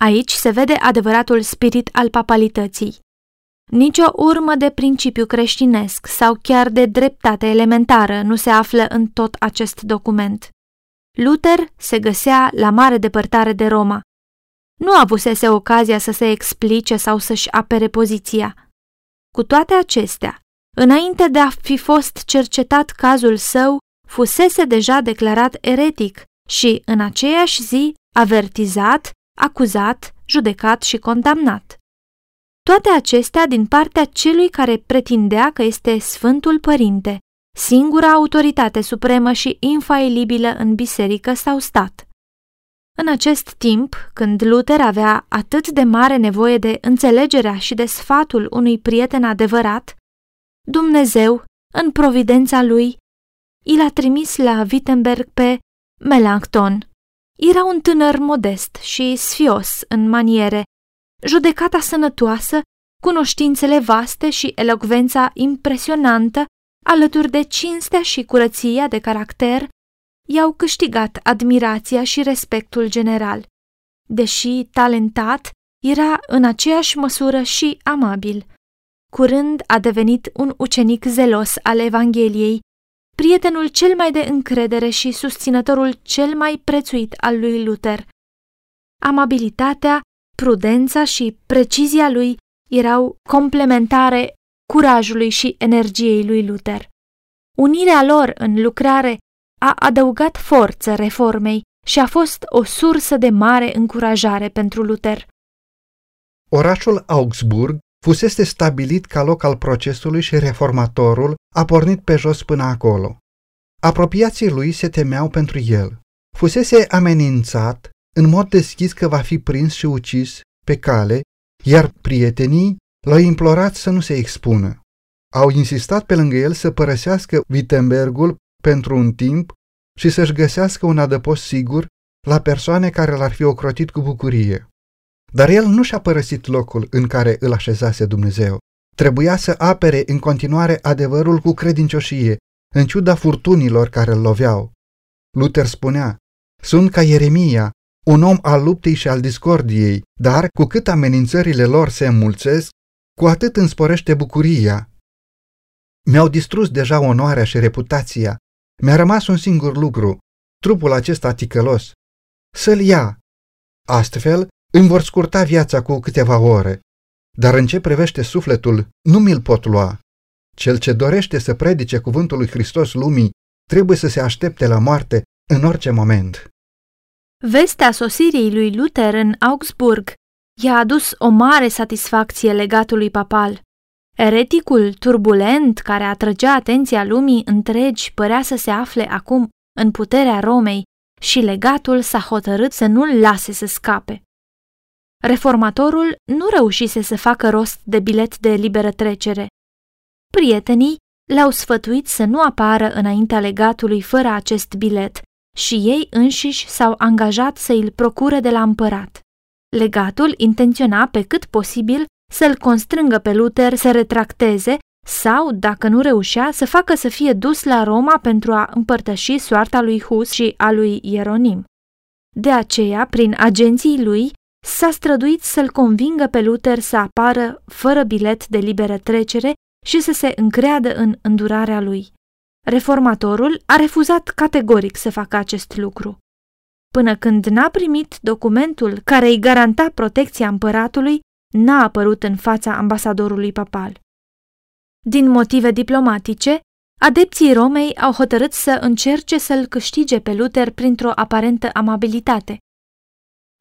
Aici se vede adevăratul spirit al papalității. Nici o urmă de principiu creștinesc sau chiar de dreptate elementară nu se află în tot acest document. Luther se găsea la mare depărtare de Roma. Nu avusese ocazia să se explice sau să-și apere poziția. Cu toate acestea, înainte de a fi fost cercetat cazul său, fusese deja declarat eretic și, în aceeași zi, avertizat, acuzat, judecat și condamnat. Toate acestea din partea celui care pretindea că este Sfântul Părinte, singura autoritate supremă și infailibilă în biserică sau stat. În acest timp, când Luther avea atât de mare nevoie de înțelegerea și de sfatul unui prieten adevărat, Dumnezeu, în providența lui, i l-a trimis la Wittenberg pe Melanchthon. Era un tânăr modest și sfios în maniere, judecata sănătoasă, cunoștințele vaste și elocvența impresionantă, alături de cinstea și curăția de caracter, i-au câștigat admirația și respectul general. Deși talentat, era în aceeași măsură și amabil. Curând a devenit un ucenic zelos al Evangheliei, prietenul cel mai de încredere și susținătorul cel mai prețuit al lui Luther. amabilitatea, prudența și precizia lui erau complementare curajului și energiei lui Luther. Unirea lor în lucrare a adăugat forță reformei și a fost o sursă de mare încurajare pentru Luther. Orașul Augsburg fusese stabilit ca loc al procesului și reformatorul a pornit pe jos până acolo. Apropiații lui se temeau pentru el. Fusese amenințat în mod deschis că va fi prins și ucis pe cale, iar prietenii l-au implorat să nu se expună. Au insistat pe lângă el să părăsească Wittenbergul pentru un timp și să-și găsească un adăpost sigur la persoane care l-ar fi ocrotit cu bucurie. Dar el nu și-a părăsit locul în care îl așezase Dumnezeu. Trebuia să apere în continuare adevărul cu credincioșie, în ciuda furtunilor care îl loveau. Luther spunea: sunt ca Ieremia, un om al luptei și al discordiei, dar cu cât amenințările lor se înmulțesc, cu atât îmi sporește bucuria. Mi-au distrus deja onoarea și reputația. Mi-a rămas un singur lucru, trupul acesta ticălos. Să-l ia! Astfel îmi vor scurta viața cu câteva ore. Dar în ce privește sufletul, nu mi-l pot lua. Cel ce dorește să predice cuvântul lui Hristos lumii trebuie să se aștepte la moarte în orice moment. Vestea sosirii lui Luther în Augsburg i-a adus o mare satisfacție legatului papal. Ereticul turbulent care atrăgea atenția lumii întregi părea să se afle acum în puterea Romei și legatul s-a hotărât să nu-l lase să scape. Reformatorul nu reușise să facă rost de bilet de liberă trecere. Prietenii l-au sfătuit să nu apară înaintea legatului fără acest bilet și ei înșiși s-au angajat să îl procure de la împărat. Legatul intenționa pe cât posibil să-l constrângă pe Luther să retracteze sau, dacă nu reușea, să facă să fie dus la Roma pentru a împărtăși soarta lui Hus și a lui Ieronim. De aceea, prin agenții lui, s-a străduit să-l convingă pe Luther să apară fără bilet de liberă trecere și să se încreadă în îndurarea lui. Reformatorul a refuzat categoric să facă acest lucru. Până când n-a primit documentul care îi garanta protecția împăratului, n-a apărut în fața ambasadorului papal. Din motive diplomatice, adepții Romei au hotărât să încerce să-l câștige pe Luther printr-o aparentă amabilitate.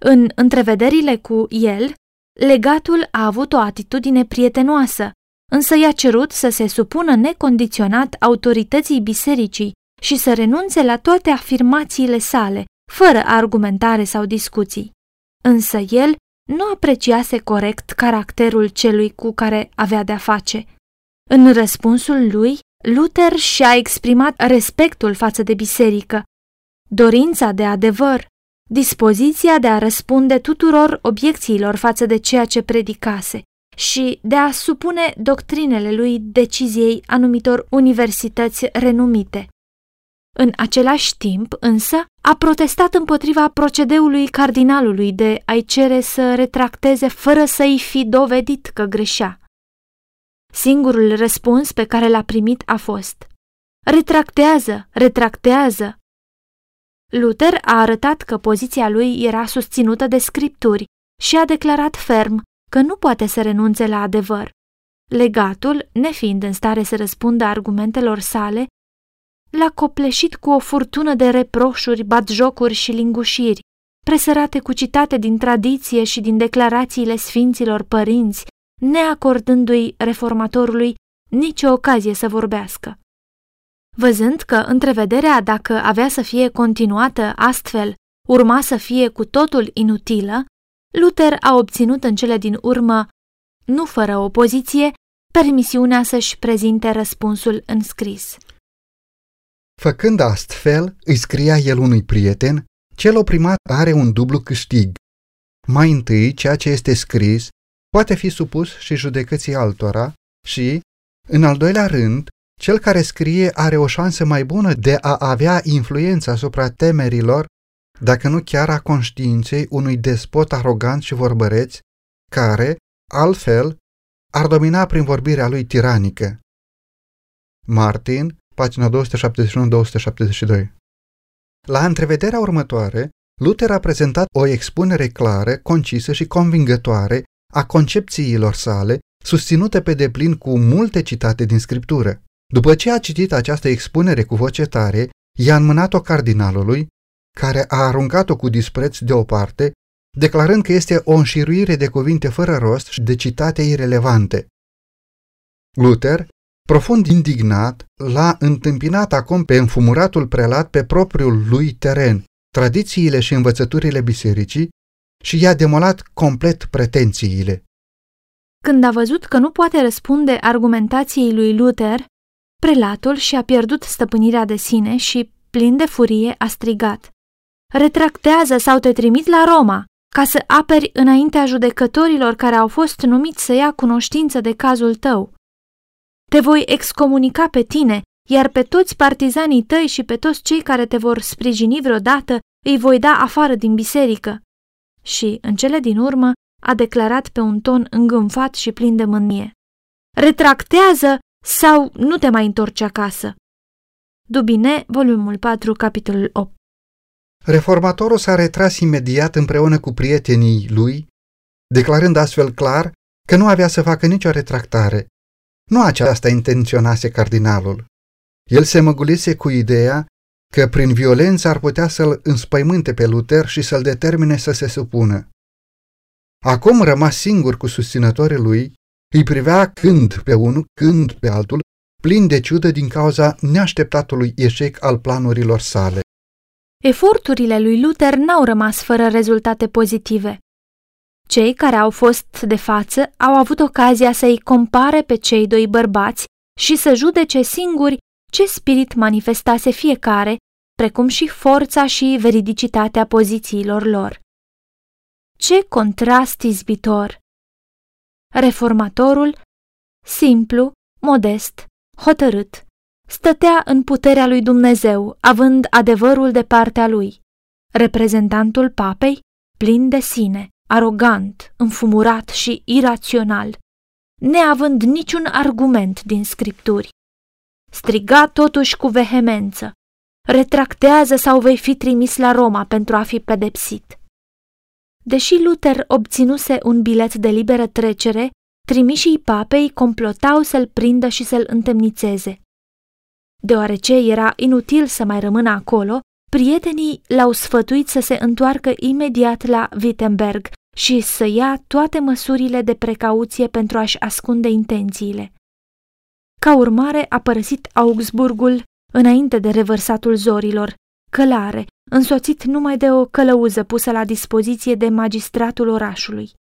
În întrevederile cu el, legatul a avut o atitudine prietenoasă, însă i-a cerut să se supună necondiționat autorității bisericii și să renunțe la toate afirmațiile sale, fără argumentare sau discuții. Însă el nu apreciase corect caracterul celui cu care avea de-a face. În răspunsul lui, Luther și-a exprimat respectul față de biserică, dorința de adevăr, dispoziția de a răspunde tuturor obiecțiilor față de ceea ce predicase și de a supune doctrinele lui deciziei anumitor universități renumite. În același timp, însă, a protestat împotriva procedeului cardinalului de a-i cere să retracteze fără să-i fi dovedit că greșea. Singurul răspuns pe care l-a primit a fost: retractează, retractează! Luther a arătat că poziția lui era susținută de scripturi și a declarat ferm că nu poate să renunțe la adevăr. Legatul, nefiind în stare să răspundă argumentelor sale, l-a copleșit cu o furtună de reproșuri, batjocuri și lingușiri, presărate cu citate din tradiție și din declarațiile sfinților părinți, neacordându-i reformatorului nicio ocazie să vorbească. Văzând că întrevederea, dacă avea să fie continuată astfel, urma să fie cu totul inutilă, Luther a obținut în cele din urmă, nu fără opoziție, permisiunea să-și prezinte răspunsul în scris. Făcând astfel, îi scria el unui prieten, cel oprimat are un dublu câștig. Mai întâi, ceea ce este scris poate fi supus și judecății altora și, în al doilea rând, cel care scrie are o șansă mai bună de a avea influență asupra temerilor, dacă nu chiar a conștiinței unui despot arogant și vorbăreț, care, altfel, ar domina prin vorbirea lui tiranică. Martin, pagina două sute șaptezeci și unu - două sute șaptezeci și doi. La întrevederea următoare, Luther a prezentat o expunere clară, concisă și convingătoare a concepțiilor sale, susținute pe deplin cu multe citate din Scriptură. După ce a citit această expunere cu voce tare, i-a înmânat-o cardinalului, care a aruncat-o cu dispreț deoparte, declarând că este o înșiruire de cuvinte fără rost și de citate irelevante. Luther, profund indignat, l-a întâmpinat acum pe înfumuratul prelat pe propriul lui teren, tradițiile și învățăturile bisericii, și i-a demolat complet pretențiile. Când a văzut că nu poate răspunde argumentației lui Luther, prelatul și-a pierdut stăpânirea de sine și, plin de furie, a strigat: "Retractează sau te trimit la Roma, ca să aperi înaintea judecătorilor care au fost numiți să ia cunoștință de cazul tău. Te voi excomunica pe tine, iar pe toți partizanii tăi și pe toți cei care te vor sprijini vreodată îi voi da afară din biserică." Și, în cele din urmă, a declarat pe un ton îngânfat și plin de mânie: "Retractează sau nu te mai întorci acasă." D'Aubigné, volumul patru, capitolul opt. Reformatorul s-a retras imediat împreună cu prietenii lui, declarând astfel clar că nu avea să facă nicio retractare. Nu aceasta intenționase cardinalul. El se măgulise cu ideea că prin violență ar putea să-l înspăimânte pe Luther și să-l determine să se supună. Acum, rămas singur cu susținătorii lui, îi privea când pe unul, când pe altul, plin de ciudă din cauza neașteptatului eșec al planurilor sale. Eforturile lui Luther n-au rămas fără rezultate pozitive. Cei care au fost de față au avut ocazia să îi compare pe cei doi bărbați și să judece singuri ce spirit manifestase fiecare, precum și forța și veridicitatea pozițiilor lor. Ce contrast izbitor! Reformatorul, simplu, modest, hotărât, stătea în puterea lui Dumnezeu, având adevărul de partea lui. Reprezentantul papei, plin de sine, arogant, înfumurat și irațional, neavând niciun argument din Scripturi. Striga totuși cu vehemență: "Retractează sau vei fi trimis la Roma pentru a fi pedepsit." Deși Luther obținuse un bilet de liberă trecere, trimișii papei complotau să-l prindă și să-l întemnițeze. Deoarece era inutil să mai rămână acolo, prietenii l-au sfătuit să se întoarcă imediat la Wittenberg și să ia toate măsurile de precauție pentru a-și ascunde intențiile. Ca urmare, a părăsit Augsburgul înainte de revărsatul zorilor, călare, însoțit numai de o călăuză pusă la dispoziție de magistratul orașului.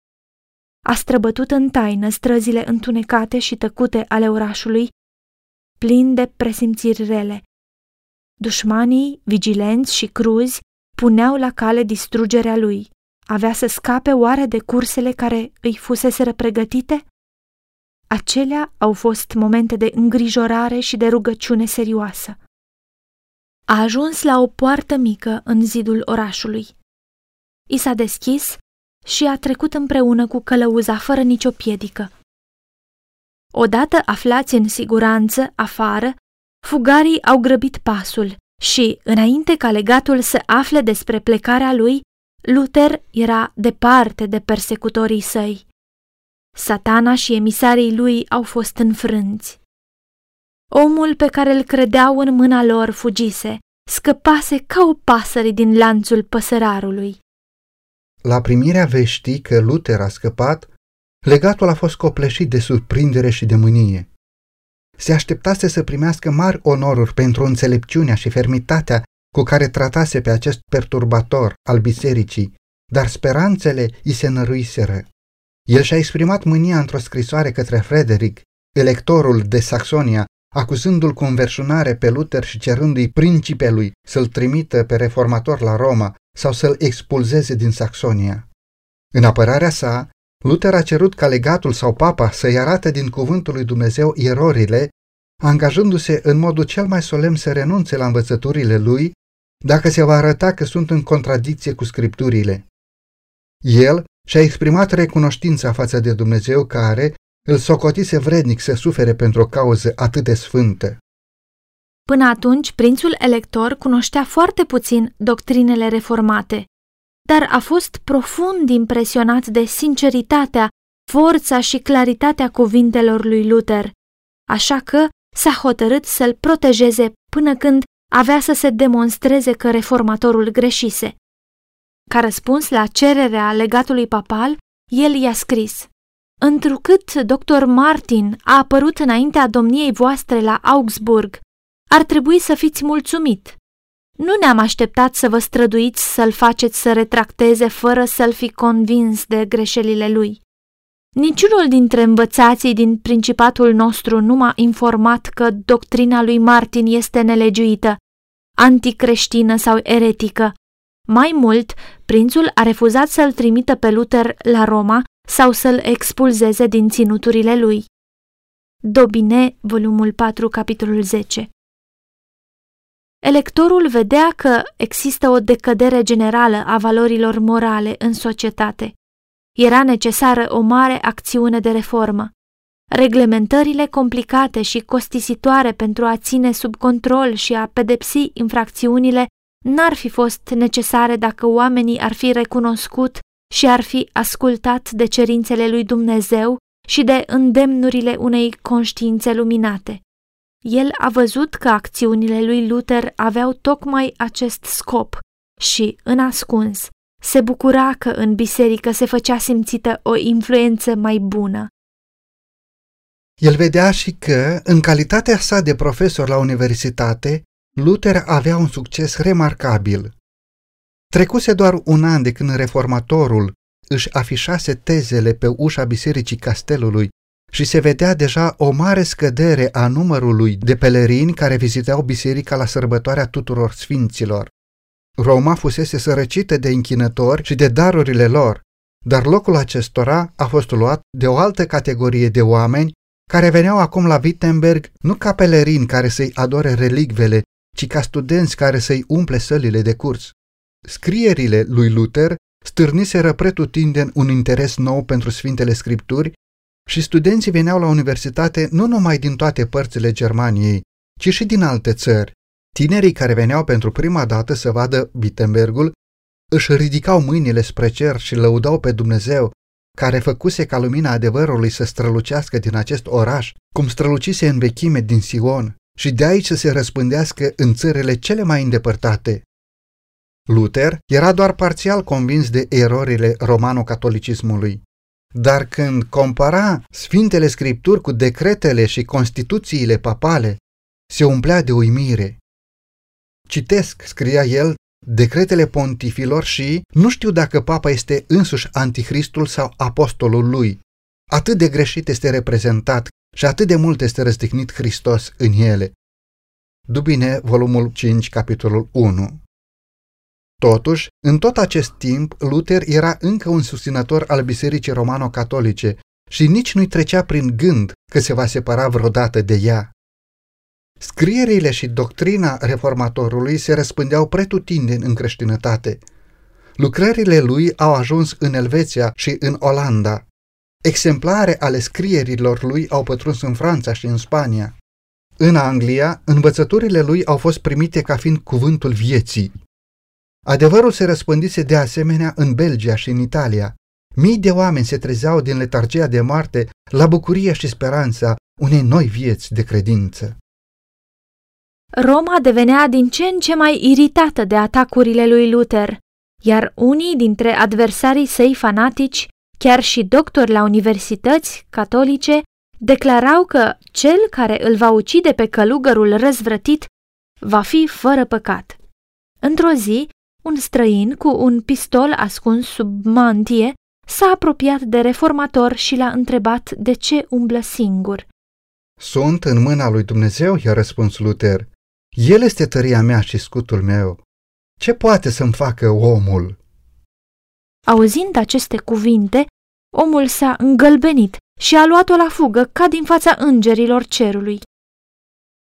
A străbătut în taină străzile întunecate și tăcute ale orașului, plin de presimțiri rele. Dușmanii, vigilenți și cruzi, puneau la cale distrugerea lui. Avea să scape oare de cursele care îi fuseseră pregătite? Acelea au fost momente de îngrijorare și de rugăciune serioasă. A ajuns la o poartă mică în zidul orașului. I s-a deschis și a trecut împreună cu călăuza fără nicio piedică. Odată aflați în siguranță, afară, fugarii au grăbit pasul și, înainte ca legatul să afle despre plecarea lui, Luther era departe de persecutorii săi. Satana și emisarii lui au fost înfrânți. Omul pe care îl credeau în mâna lor fugise, scăpase ca o pasăre din lanțul păsărarului. La primirea veștii că Luther a scăpat, legatul a fost copleșit de surprindere și de mânie. Se așteptase să primească mari onoruri pentru înțelepciunea și fermitatea cu care tratase pe acest perturbator al bisericii, dar speranțele i se năruiseră. El și-a exprimat mânia într-o scrisoare către Frederick, electorul de Saxonia, acuzându-l cu înverșunare pe Luther și cerându-i principelui să-l trimită pe reformator la Roma sau să-l expulzeze din Saxonia. În apărarea sa, Luther a cerut ca legatul sau papa să-i arate din cuvântul lui Dumnezeu erorile, angajându-se în modul cel mai solemn să renunțe la învățăturile lui dacă se va arăta că sunt în contradicție cu Scripturile. El și-a exprimat recunoștința față de Dumnezeu care îl socotise vrednic să sufere pentru o cauză atât de sfântă. Până atunci, prințul elector cunoștea foarte puțin doctrinele reformate dar a fost profund impresionat de sinceritatea, forța și claritatea cuvintelor lui Luther, așa că s-a hotărât să-l protejeze până când avea să se demonstreze că reformatorul greșise. Ca răspuns la cererea legatului papal, el i-a scris: „Întrucât doctor Martin a apărut înaintea domniei voastre la Augsburg, ar trebui să fiți mulțumit. Nu ne-am așteptat să vă străduiți să-l faceți să retracteze fără să-l fi convins de greșelile lui. Niciunul dintre învățații din principatul nostru nu m-a informat că doctrina lui Martin este nelegiuită, anticreștină sau eretică. Mai mult, prințul a refuzat să-l trimită pe Luther la Roma sau să-l expulzeze din ținuturile lui.” D'Aubigné, volumul patru, capitolul zece. Electorul vedea că există o decădere generală a valorilor morale în societate. Era necesară o mare acțiune de reformă. Reglementările complicate și costisitoare pentru a ține sub control și a pedepsi infracțiunile n-ar fi fost necesare dacă oamenii ar fi recunoscut și ar fi ascultat de cerințele lui Dumnezeu și de îndemnurile unei conștiințe luminate. El a văzut că acțiunile lui Luther aveau tocmai acest scop și, în ascuns, se bucura că în biserică se făcea simțită o influență mai bună. El vedea și că, în calitatea sa de profesor la universitate, Luther avea un succes remarcabil. Trecuse doar un an de când reformatorul își afișase tezele pe ușa bisericii castelului și se vedea deja o mare scădere a numărului de pelerini care vizitau biserica la sărbătoarea tuturor sfinților. Roma fusese sărăcită de închinători și de darurile lor, dar locul acestora a fost luat de o altă categorie de oameni care veneau acum la Wittenberg nu ca pelerini care să-i adore relicvele, ci ca studenți care să-i umple sălile de curs. Scrierile lui Luther stârniseră pretutindeni un interes nou pentru Sfintele Scripturi și studenții veneau la universitate nu numai din toate părțile Germaniei, ci și din alte țări. Tinerii care veneau pentru prima dată să vadă Wittenbergul își ridicau mâinile spre cer și lăudau pe Dumnezeu, care făcuse ca lumina adevărului să strălucească din acest oraș, cum strălucise în vechime din Sion, și de aici să se răspândească în țările cele mai îndepărtate. Luther era doar parțial convins de erorile romano-catolicismului, dar când compara Sfintele Scripturi cu decretele și constituțiile papale, se umplea de uimire. Citesc, scria el, decretele pontifilor și nu știu dacă papa este însuși Antihristul sau apostolul lui. Atât de greșit este reprezentat și atât de mult este răstignit Hristos în ele. D'Aubigné, volumul cinci, capitolul unu. Totuși, în tot acest timp, Luther era încă un susținător al Bisericii Romano-Catolice și nici nu-i trecea prin gând că se va separa vreodată de ea. Scrierile și doctrina reformatorului se răspândeau pretutindeni în creștinătate. Lucrările lui au ajuns în Elveția și în Olanda. Exemplare ale scrierilor lui au pătruns în Franța și în Spania. În Anglia, învățăturile lui au fost primite ca fiind cuvântul vieții. Adevărul se răspândise de asemenea în Belgia și în Italia. Mii de oameni se trezeau din letargia de moarte la bucuria și speranța unei noi vieți de credință. Roma devenea din ce în ce mai iritată de atacurile lui Luther, iar unii dintre adversarii săi fanatici, chiar și doctori la universități catolice, declarau că cel care îl va ucide pe călugărul răzvrătit va fi fără păcat. Într-o zi, un străin cu un pistol ascuns sub mantie s-a apropiat de reformator și l-a întrebat de ce umblă singur. „Sunt în mâna lui Dumnezeu," i-a răspuns Luther. „El este tăria mea și scutul meu. Ce poate să-mi facă omul?” Auzind aceste cuvinte, omul s-a îngălbenit și a luat-o la fugă ca din fața îngerilor cerului.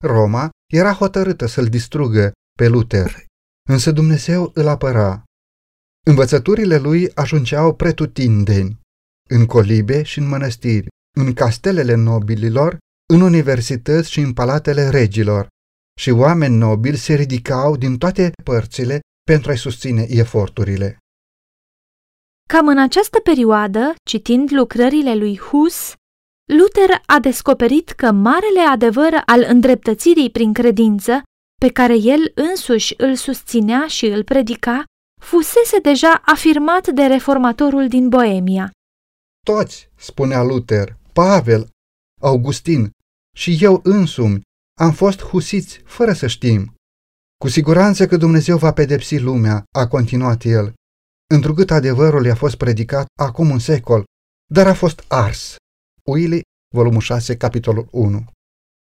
Roma era hotărâtă să-l distrugă pe Luther, însă Dumnezeu îl apăra. Învățăturile lui ajungeau pretutindeni, în colibe și în mănăstiri, în castelele nobililor, în universități și în palatele regilor, și oameni nobili se ridicau din toate părțile pentru a-i susține eforturile. Cam în această perioadă, citind lucrările lui Hus, Luther a descoperit că marele adevăr al îndreptățirii prin credință, pe care el însuși îl susținea și îl predica, fusese deja afirmat de reformatorul din Boemia. Toți, spunea Luther, Pavel, Augustin și eu însumi, am fost husiți fără să știm. Cu siguranță că Dumnezeu va pedepsi lumea, a continuat el, întrucât adevărul i-a fost predicat acum un secol, dar a fost ars. Uili, volumul șase, capitolul unu.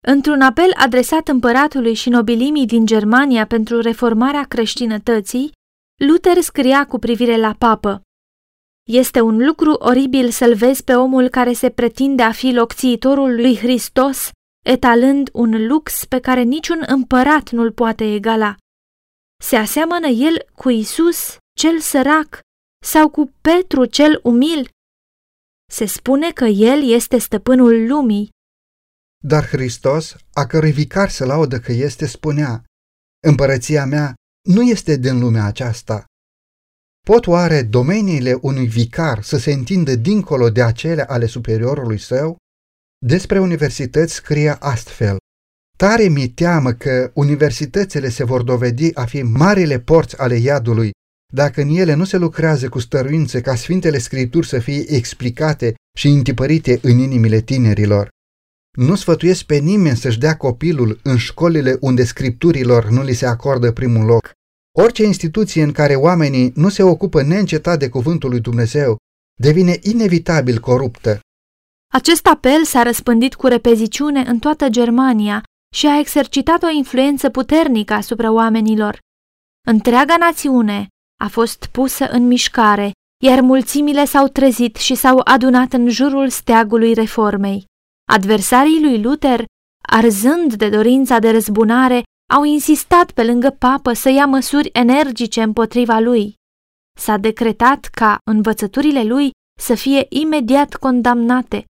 Într-un apel adresat împăratului și nobilimii din Germania pentru reformarea creștinătății, Luther scria cu privire la papă: este un lucru oribil să-l vezi pe omul care se pretinde a fi locțiitorul lui Hristos, etalând un lux pe care niciun împărat nu-l poate egala. Se aseamănă el cu Iisus, cel sărac, sau cu Petru, cel umil? Se spune că el este stăpânul lumii. Dar Hristos, a cărui vicar se laudă că este, spunea: împărăția mea nu este din lumea aceasta. Pot oare domeniile unui vicar să se întindă dincolo de acele ale superiorului său? Despre universități scria astfel: tare mi-e teamă că universitățile se vor dovedi a fi marile porți ale iadului, dacă în ele nu se lucrează cu stăruință ca Sfintele Scripturi să fie explicate și întipărite în inimile tinerilor. Nu sfătuiesc pe nimeni să-și dea copilul în școlile unde Scripturilor nu li se acordă primul loc. Orice instituție în care oamenii nu se ocupă neîncetat de cuvântul lui Dumnezeu devine inevitabil coruptă. Acest apel s-a răspândit cu repeziciune în toată Germania și a exercitat o influență puternică asupra oamenilor. Întreaga națiune a fost pusă în mișcare, iar mulțimile s-au trezit și s-au adunat în jurul steagului reformei. Adversarii lui Luther, arzând de dorința de răzbunare, au insistat pe lângă papă să ia măsuri energice împotriva lui. S-a decretat ca învățăturile lui să fie imediat condamnate.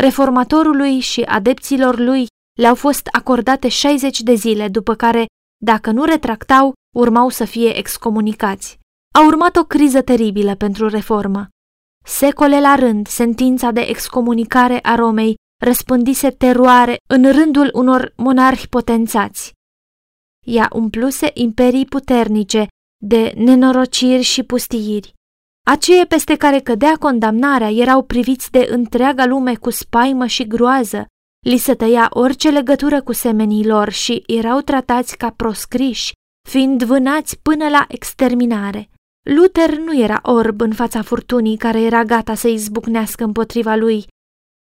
Reformatorului și adepților lui le-au fost acordate șaizeci de zile, după care, dacă nu retractau, urmau să fie excomunicați. A urmat o criză teribilă pentru reformă. Secole la rând, sentința de excomunicare a Romei răspândise teroare în rândul unor monarhi potențați. Ea umpluse imperii puternice de nenorociri și pustiiri. Aceia peste care cădea condamnarea erau priviți de întreaga lume cu spaimă și groază, li se tăia orice legătură cu semenii lor și erau tratați ca proscriși, fiind vânați până la exterminare. Luther nu era orb în fața furtunii care era gata să izbucnească împotriva lui,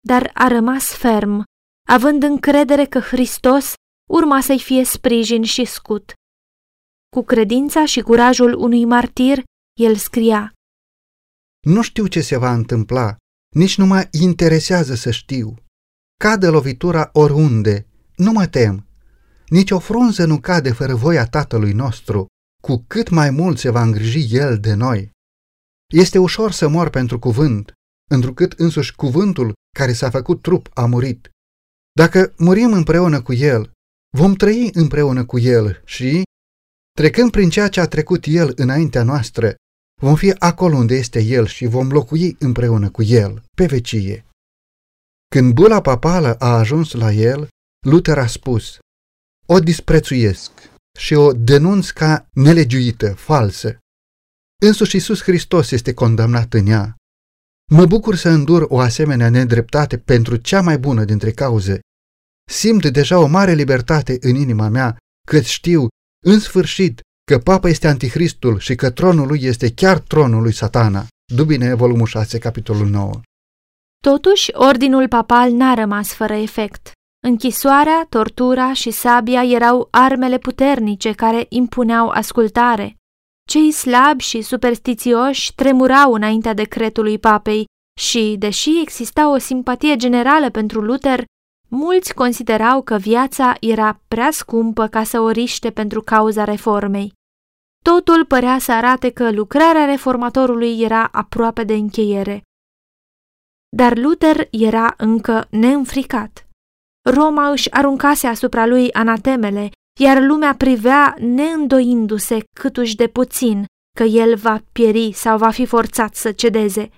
dar a rămas ferm, având încredere că Hristos urma să-i fie sprijin și scut. Cu credința și curajul unui martir, el scria: nu știu ce se va întâmpla, nici nu mă interesează să știu. Cade lovitura oriunde, nu mă tem. Nici o frunză nu cade fără voia Tatălui nostru, cu cât mai mult se va îngriji El de noi. Este ușor să mor pentru cuvânt, întrucât însuși cuvântul care s-a făcut trup a murit. Dacă murim împreună cu El, vom trăi împreună cu El și, trecând prin ceea ce a trecut El înaintea noastră, vom fi acolo unde este El și vom locui împreună cu El, pe vecie. Când bula papală a ajuns la el, Luther a spus: o disprețuiesc și o denunț ca nelegiuită, falsă. Însuși Iisus Hristos este condamnat în ea. Mă bucur să îndur o asemenea nedreptate pentru cea mai bună dintre cauze. Simt deja o mare libertate în inima mea, căci știu, în sfârșit, că papa este Antihristul și că tronul lui este chiar tronul lui Satana. D'Aubigné, volumul șase, capitolul nouă. Totuși, ordinul papal n-a rămas fără efect. Închisoarea, tortura și sabia erau armele puternice care impuneau ascultare. Cei slabi și superstițioși tremurau înaintea decretului papei și, deși exista o simpatie generală pentru Luther, mulți considerau că viața era prea scumpă ca să o riște pentru cauza reformei. Totul părea să arate că lucrarea reformatorului era aproape de încheiere. Dar Luther era încă neînfricat. Roma își aruncase asupra lui anatemele, iar lumea privea neîndoindu-se câtuși de puțin că el va pieri sau va fi forțat să cedeze.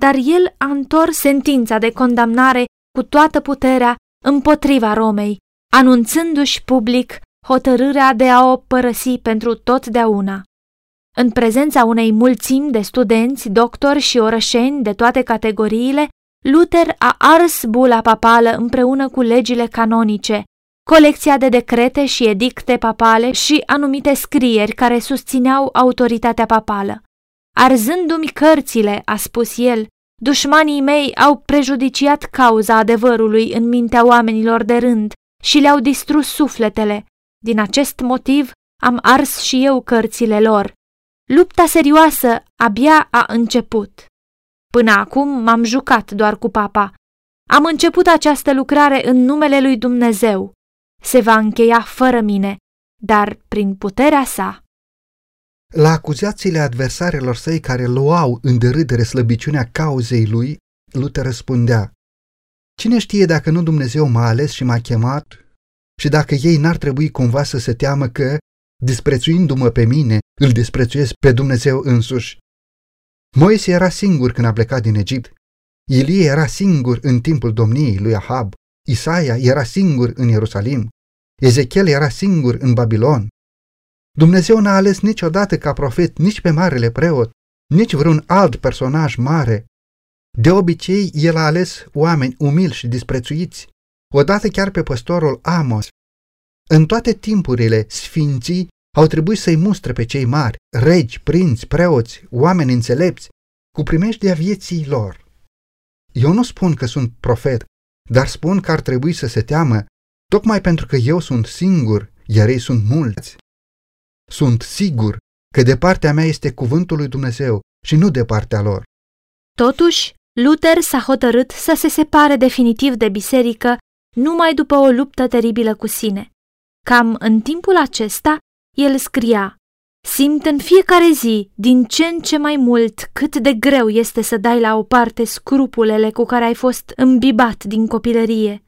Dar el a întors sentința de condamnare cu toată puterea împotriva Romei, anunțându-și public hotărârea de a o părăsi pentru totdeauna. În prezența unei mulțimi de studenți, doctori și orășeni de toate categoriile, Luther a ars bula papală împreună cu legile canonice, colecția de decrete și edicte papale și anumite scrieri care susțineau autoritatea papală. Arzându-mi cărțile, a spus el, dușmanii mei au prejudiciat cauza adevărului în mintea oamenilor de rând și le-au distrus sufletele. Din acest motiv am ars și eu cărțile lor. Lupta serioasă abia a început. Până acum m-am jucat doar cu papa. Am început această lucrare în numele lui Dumnezeu. Se va încheia fără mine, dar prin puterea sa. La acuzațiile adversarilor săi care luau în derâdere slăbiciunea cauzei lui, Luther răspundea: cine știe dacă nu Dumnezeu m-a ales și m-a chemat și dacă ei n-ar trebui cumva să se teamă că, disprețuindu-mă pe mine, îl disprețuiesc pe Dumnezeu însuși. Moise era singur când a plecat din Egipt, Ilie era singur în timpul domniei lui Ahab, Isaia era singur în Ierusalim, Ezechiel era singur în Babilon. Dumnezeu n-a ales niciodată ca profet nici pe marele preot, nici vreun alt personaj mare. De obicei, el a ales oameni umili și disprețuiți, odată chiar pe păstorul Amos. În toate timpurile, sfinții au trebuit să-i mustre pe cei mari, regi, prinți, preoți, oameni înțelepți, cu primejdea vieții lor. Eu nu spun că sunt profet, dar spun că ar trebui să se teamă, tocmai pentru că eu sunt singur, iar ei sunt mulți. Sunt sigur că de partea mea este cuvântul lui Dumnezeu și nu de partea lor. Totuși, Luther s-a hotărât să se separe definitiv de biserică numai după o luptă teribilă cu sine. Cam în timpul acesta, el scria: simt în fiecare zi, din ce în ce mai mult, cât de greu este să dai la o parte scrupulele cu care ai fost îmbibat din copilărie.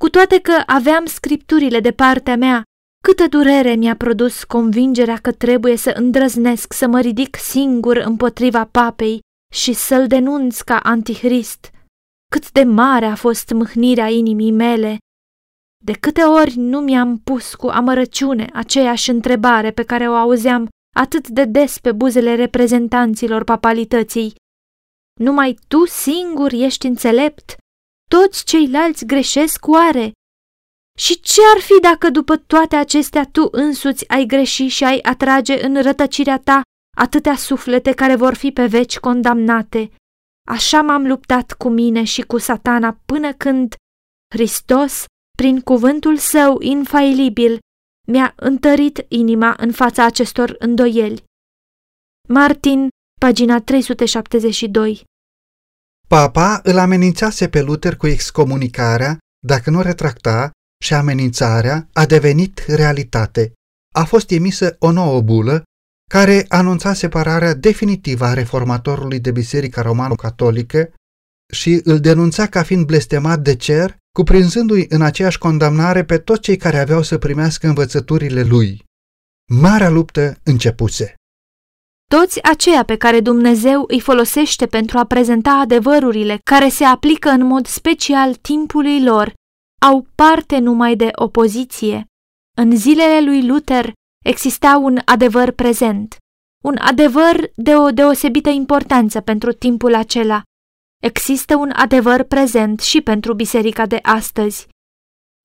Cu toate că aveam scripturile de partea mea, câtă durere mi-a produs convingerea că trebuie să îndrăznesc să mă ridic singur împotriva papei și să-l denunț ca antihrist. Cât de mare a fost mâhnirea inimii mele! De câte ori nu mi-am pus cu amărăciune aceeași întrebare pe care o auzeam atât de des pe buzele reprezentanților papalității. Numai tu singur ești înțelept? Toți ceilalți greșesc oare? Și ce ar fi dacă după toate acestea tu însuți ai greși și ai atrage în rătăcirea ta atâtea suflete care vor fi pe veci condamnate? Așa m-am luptat cu mine și cu Satana până când Hristos, prin cuvântul său infailibil, mi-a întărit inima în fața acestor îndoieli. Martin, pagina trei sute șaptezeci și doi. Papa îl amenințase pe Luther cu excomunicarea dacă nu retracta și amenințarea a devenit realitate. A fost emisă o nouă bulă care anunța separarea definitivă a reformatorului de Biserica Romano-Catolică și îl denunța ca fiind blestemat de cer, cuprinzându-i în aceeași condamnare pe toți cei care aveau să primească învățăturile lui. Marea luptă începuse. Toți aceia pe care Dumnezeu îi folosește pentru a prezenta adevărurile care se aplică în mod special timpului lor, au parte numai de opoziție. În zilele lui Luther exista un adevăr prezent, un adevăr de o deosebită importanță pentru timpul acela. Există un adevăr prezent și pentru biserica de astăzi.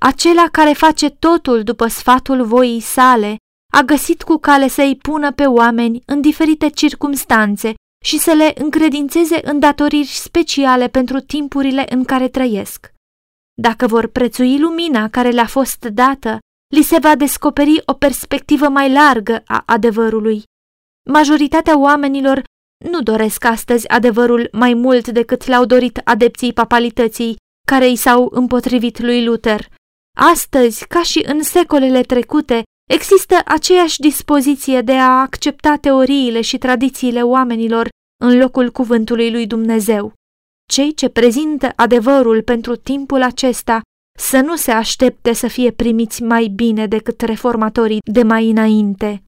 Acela care face totul după sfatul voii sale a găsit cu cale să-i pună pe oameni în diferite circumstanțe și să le încredințeze îndatoriri speciale pentru timpurile în care trăiesc. Dacă vor prețui lumina care le-a fost dată, li se va descoperi o perspectivă mai largă a adevărului. Majoritatea oamenilor nu doresc astăzi adevărul mai mult decât l-au dorit adepții papalității care i s-au împotrivit lui Luther. Astăzi, ca și în secolele trecute, există aceeași dispoziție de a accepta teoriile și tradițiile oamenilor în locul cuvântului lui Dumnezeu. Cei ce prezintă adevărul pentru timpul acesta să nu se aștepte să fie primiți mai bine decât reformatorii de mai înainte.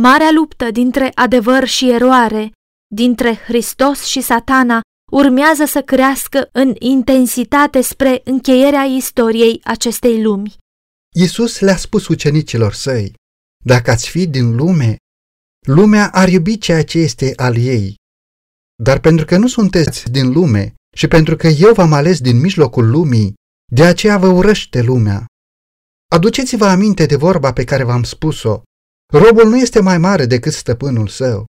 Marea luptă dintre adevăr și eroare, dintre Hristos și Satana, urmează să crească în intensitate spre încheierea istoriei acestei lumi. Iisus le-a spus ucenicilor săi: dacă ați fi din lume, lumea ar iubi ceea ce este al ei. Dar pentru că nu sunteți din lume și pentru că eu v-am ales din mijlocul lumii, de aceea vă urăște lumea. Aduceți-vă aminte de vorba pe care v-am spus-o: robul nu este mai mare decât stăpânul său.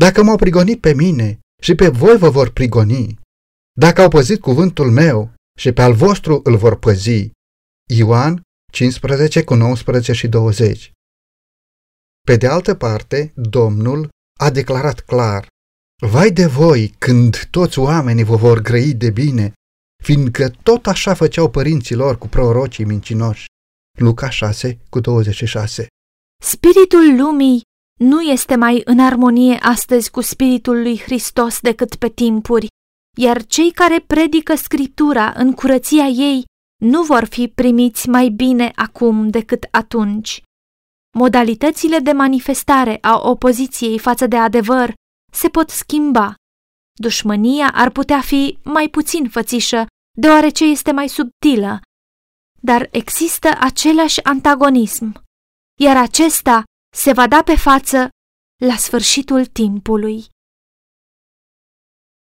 Dacă m-au prigonit pe mine, și pe voi vă vor prigoni. Dacă au păzit cuvântul meu, și pe al vostru îl vor păzi. Ioan cincisprezece, nouăsprezece și douăzeci. Pe de altă parte, Domnul a declarat clar: vai de voi când toți oamenii vă vor grăi de bine, fiindcă tot așa făceau părinții lor cu prorocii mincinoși. Luca șase, douăzeci și șase. Spiritul lumii nu este mai în armonie astăzi cu Spiritul lui Hristos decât pe timpuri, iar cei care predică Scriptura în curăția ei nu vor fi primiți mai bine acum decât atunci. Modalitățile de manifestare a opoziției față de adevăr se pot schimba. Dușmânia ar putea fi mai puțin fățișă, deoarece este mai subtilă, dar există același antagonism, iar acesta se va da pe față la sfârșitul timpului.